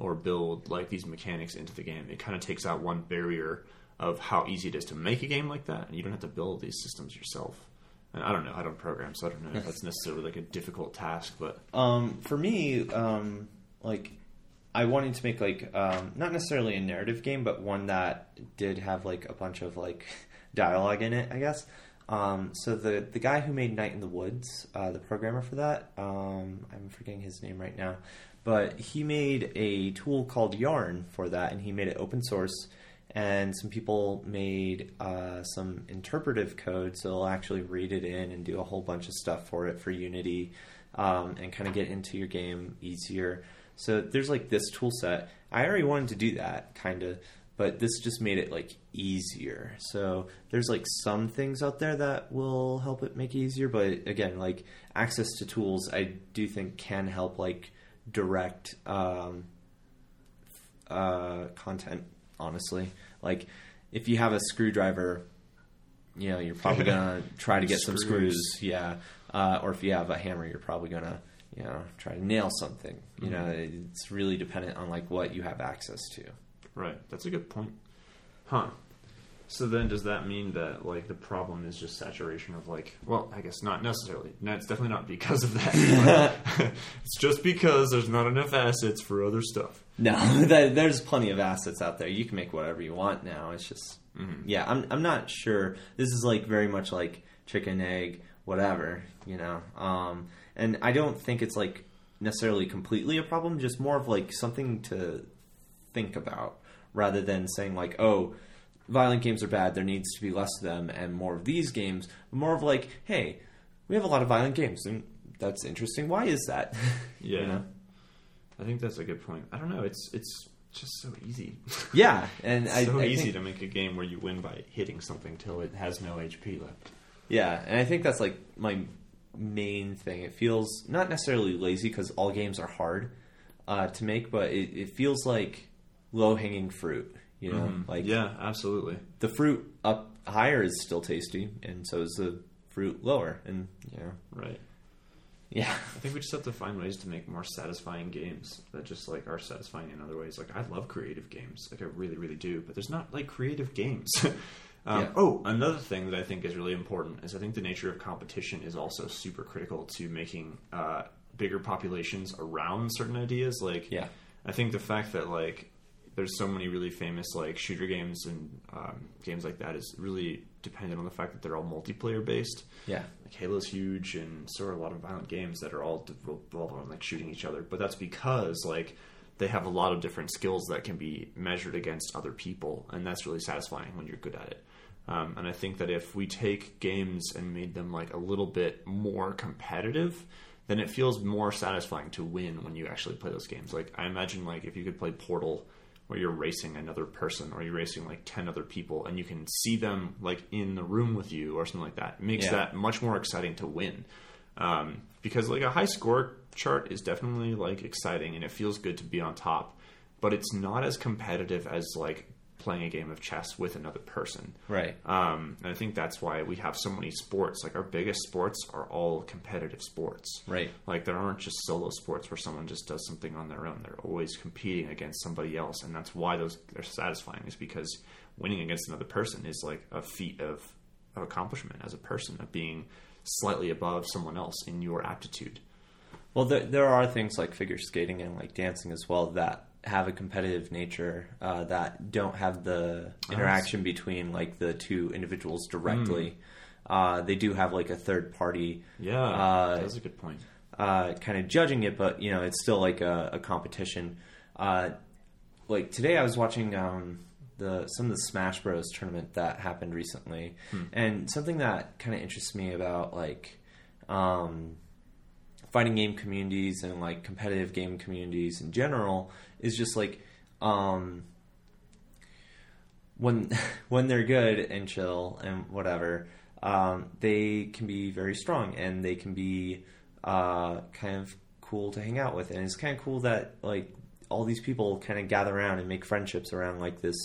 or build, like, these mechanics into the game. It kind of takes out one barrier of how easy it is to make a game like that, and you don't have to build these systems yourself. And I don't know. I don't program, so I don't know if that's necessarily, like, a difficult task. But for me, like... I wanted to make, like, not necessarily a narrative game, but one that did have, like, a bunch of, like, dialogue in it, I guess. So the guy who made Night in the Woods, the programmer for that, I'm forgetting his name right now, but he made a tool called Yarn for that, and he made it open source, and some people made some interpretive code, so they'll actually read it in and do a whole bunch of stuff for it for Unity, and kind of get into your game easier. So there's, like, this tool set. I already wanted to do that, kind of, but this just made it, like, easier. So there's, like, some things out there that will help it make it easier. But, again, like, access to tools I do think can help, like, direct content, honestly. Like, if you have a screwdriver, you know, you're probably going to try to get some screws. Yeah. Or if you have a hammer, you're probably going to... you know, try to nail something. You know, it's really dependent on, like, what you have access to. Right. That's a good point. Huh. So then does that mean that, like, the problem is just saturation of, like... Well, I guess not necessarily. No, it's definitely not because of that. It's just because there's not enough assets for other stuff. No, there's plenty of assets out there. You can make whatever you want now. It's just... Mm-hmm. Yeah, I'm not sure. This is, like, very much, like, chicken, egg, whatever, you know. And I don't think it's, like, necessarily completely a problem, just more of, like, something to think about rather than saying, like, oh, violent games are bad, there needs to be less of them and more of these games. More of, like, hey, we have a lot of violent games, and that's interesting. Why is that? Yeah. You know? I think that's a good point. I don't know. It's just so easy. Yeah. And it's so easy to make a game where you win by hitting something till it has no HP left. Yeah, and I think that's, like, my... main thing. It feels not necessarily lazy because all games are hard to make, but it feels like low-hanging fruit, you know? Mm-hmm. Like, yeah, absolutely. The fruit up higher is still tasty, and so is the fruit lower, and, you know. Right. Yeah. I think we just have to find ways to make more satisfying games that just, like, are satisfying in other ways. Like, I love creative games. Like, I really, really do, but there's not, like, creative games. Yeah. Oh, another thing that I think is really important is I think the nature of competition is also super critical to making bigger populations around certain ideas. Like, yeah. I think the fact that, like, there's so many really famous, like, shooter games and games like that is really dependent on the fact that they're all multiplayer-based. Yeah. Like, Halo's huge, and so are a lot of violent games that are all revolved around, like, shooting each other. But that's because, like, they have a lot of different skills that can be measured against other people, and that's really satisfying when you're good at it. And I think that if we take games and made them, like, a little bit more competitive, then it feels more satisfying to win when you actually play those games. Like, I imagine, like, if you could play Portal, where you're racing another person, or you're racing, like, 10 other people, and you can see them, like, in the room with you or something like that. It makes that much more exciting to win. Because, like, a high score chart is definitely, like, exciting, and it feels good to be on top. But it's not as competitive as, like, playing a game of chess with another person. Right. And I think that's why we have so many sports. Like, our biggest sports are all competitive sports. Right. Like, there aren't just solo sports where someone just does something on their own. They're always competing against somebody else, and that's why those are satisfying, is because winning against another person is, like, a feat of accomplishment as a person, of being slightly above someone else in your aptitude. Well, there are things like figure skating and, like, dancing as well that have a competitive nature that don't have the interaction between, like, the two individuals directly. They do have, like, a third party. Yeah, that's a good point. Kind of judging it, but, you know, it's still, like, a competition. Like, today I was watching some of the Smash Bros. Tournament that happened recently. And something that kind of interests me about, like, fighting game communities and, like, competitive game communities in general is just, like, when they're good and chill and whatever, they can be very strong, and they can be kind of cool to hang out with. And it's kind of cool that, like, all these people kind of gather around and make friendships around, like, this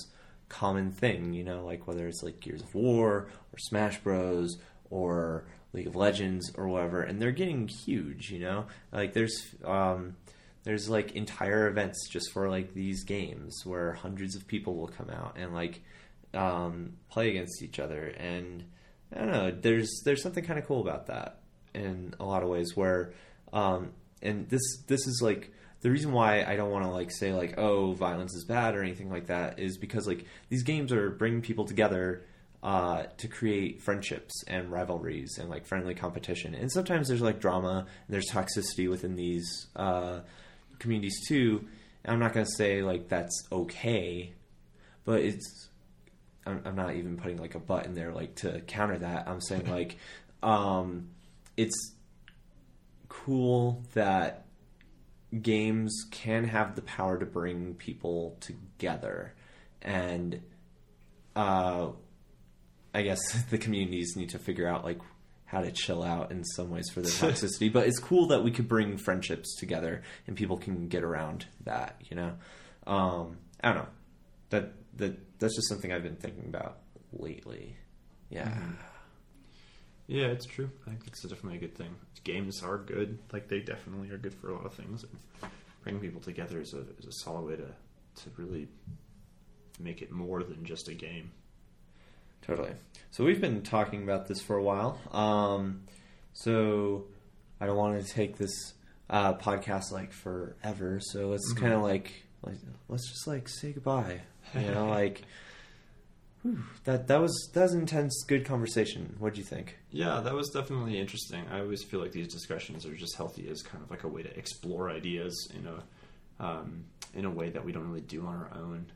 common thing, you know, like, whether it's, like, Gears of War or Smash Bros. Or League of Legends or whatever, and they're getting huge, you know? Like, there's, like, entire events just for, like, these games where hundreds of people will come out and, like, play against each other. And, I don't know, there's something kind of cool about that in a lot of ways where, and this is, like, the reason why I don't want to, like, say, like, oh, violence is bad or anything like that is because, like, these games are bringing people together to create friendships and rivalries and, like, friendly competition. And sometimes there's, like, drama and there's toxicity within these communities too. And I'm not going to say, like, that's okay, but it's, I'm not even putting, like, a but in there, like, to counter that. I'm saying, like, it's cool that games can have the power to bring people together, and I guess the communities need to figure out, like, how to chill out in some ways for their toxicity. But it's cool that we could bring friendships together and people can get around that, you know? I don't know. That's just something I've been thinking about lately. Yeah. Mm-hmm. Yeah, it's true. I think it's definitely a good thing. Games are good. Like, they definitely are good for a lot of things. And bringing people together is a solid way to really make it more than just a game. Totally. So we've been talking about this for a while. So I don't want to take this podcast, like, forever. So let's kind of like let's just, like, say goodbye. You know, like, whew, that was an intense, good conversation. What'd you think? Yeah, that was definitely interesting. I always feel like these discussions are just healthy as kind of like a way to explore ideas in a way that we don't really do on our own.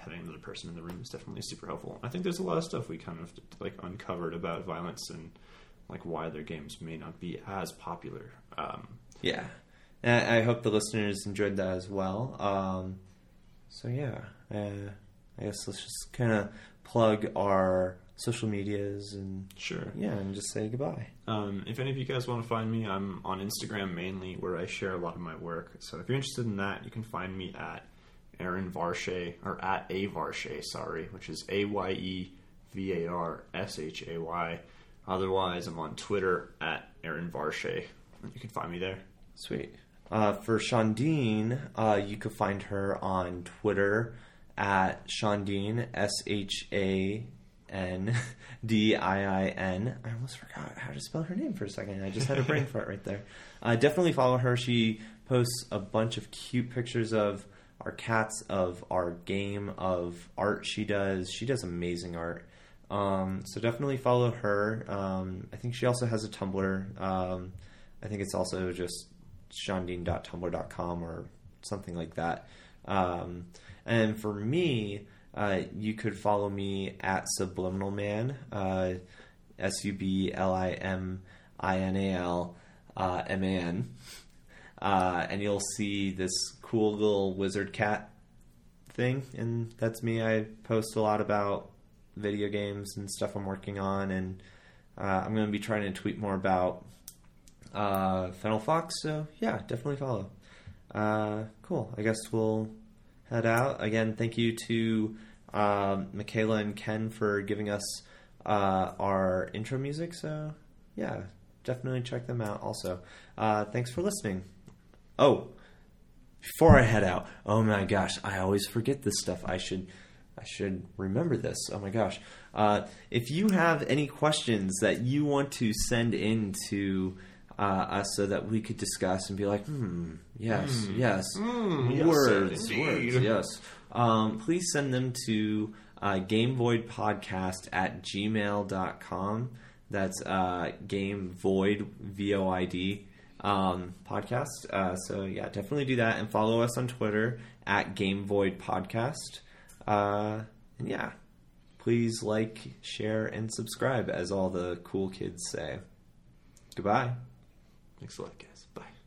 Having another person in the room is definitely super helpful. I think there's a lot of stuff we kind of, like, uncovered about violence and, like, why their games may not be as popular. Yeah. And I hope the listeners enjoyed that as well. So, yeah. I guess let's just kind of plug our social medias and sure, yeah, and just say goodbye. If any of you guys want to find me, I'm on Instagram mainly, where I share a lot of my work. So if you're interested in that, you can find me at Aaron Varshay, or at A Varshay, sorry, which is AYEVARSHAY. Otherwise, I'm on Twitter at Aaron Varshay. You can find me there. Sweet. For Shandiin, you can find her on Twitter at Shandiin, S-H-A NDIIN. I almost forgot how to spell her name for a second. I just had a brain fart right there. Definitely follow her. She posts a bunch of cute pictures of our cats, of our game, of art she does. She does amazing art. So definitely follow her. I think she also has a Tumblr. I think it's also just shandiin.tumblr.com or something like that. And for me, you could follow me at Subliminal Man, SUBLIMINAL MAN, and you'll see this cool little wizard cat thing, and that's me. I post a lot about video games and stuff I'm working on, and I'm going to be trying to tweet more about Fennel Fox, so yeah, definitely follow. Cool. I guess we'll head out. Again, thank you to Michaela and Ken for giving us our intro music. So, yeah, definitely check them out also. Thanks for listening. Oh, before I head out, oh my gosh, I always forget this stuff. I should remember this. Oh my gosh. If you have any questions that you want to send in to us so that we could discuss and be like, yes, words, please send them to gamevoidpodcast@gmail.com. That's gamevoid, VOID, podcast. So, yeah, definitely do that. And follow us on Twitter at gamevoidpodcast. And, yeah, please like, share, and subscribe, as all the cool kids say. Goodbye. Thanks a lot, guys. Bye.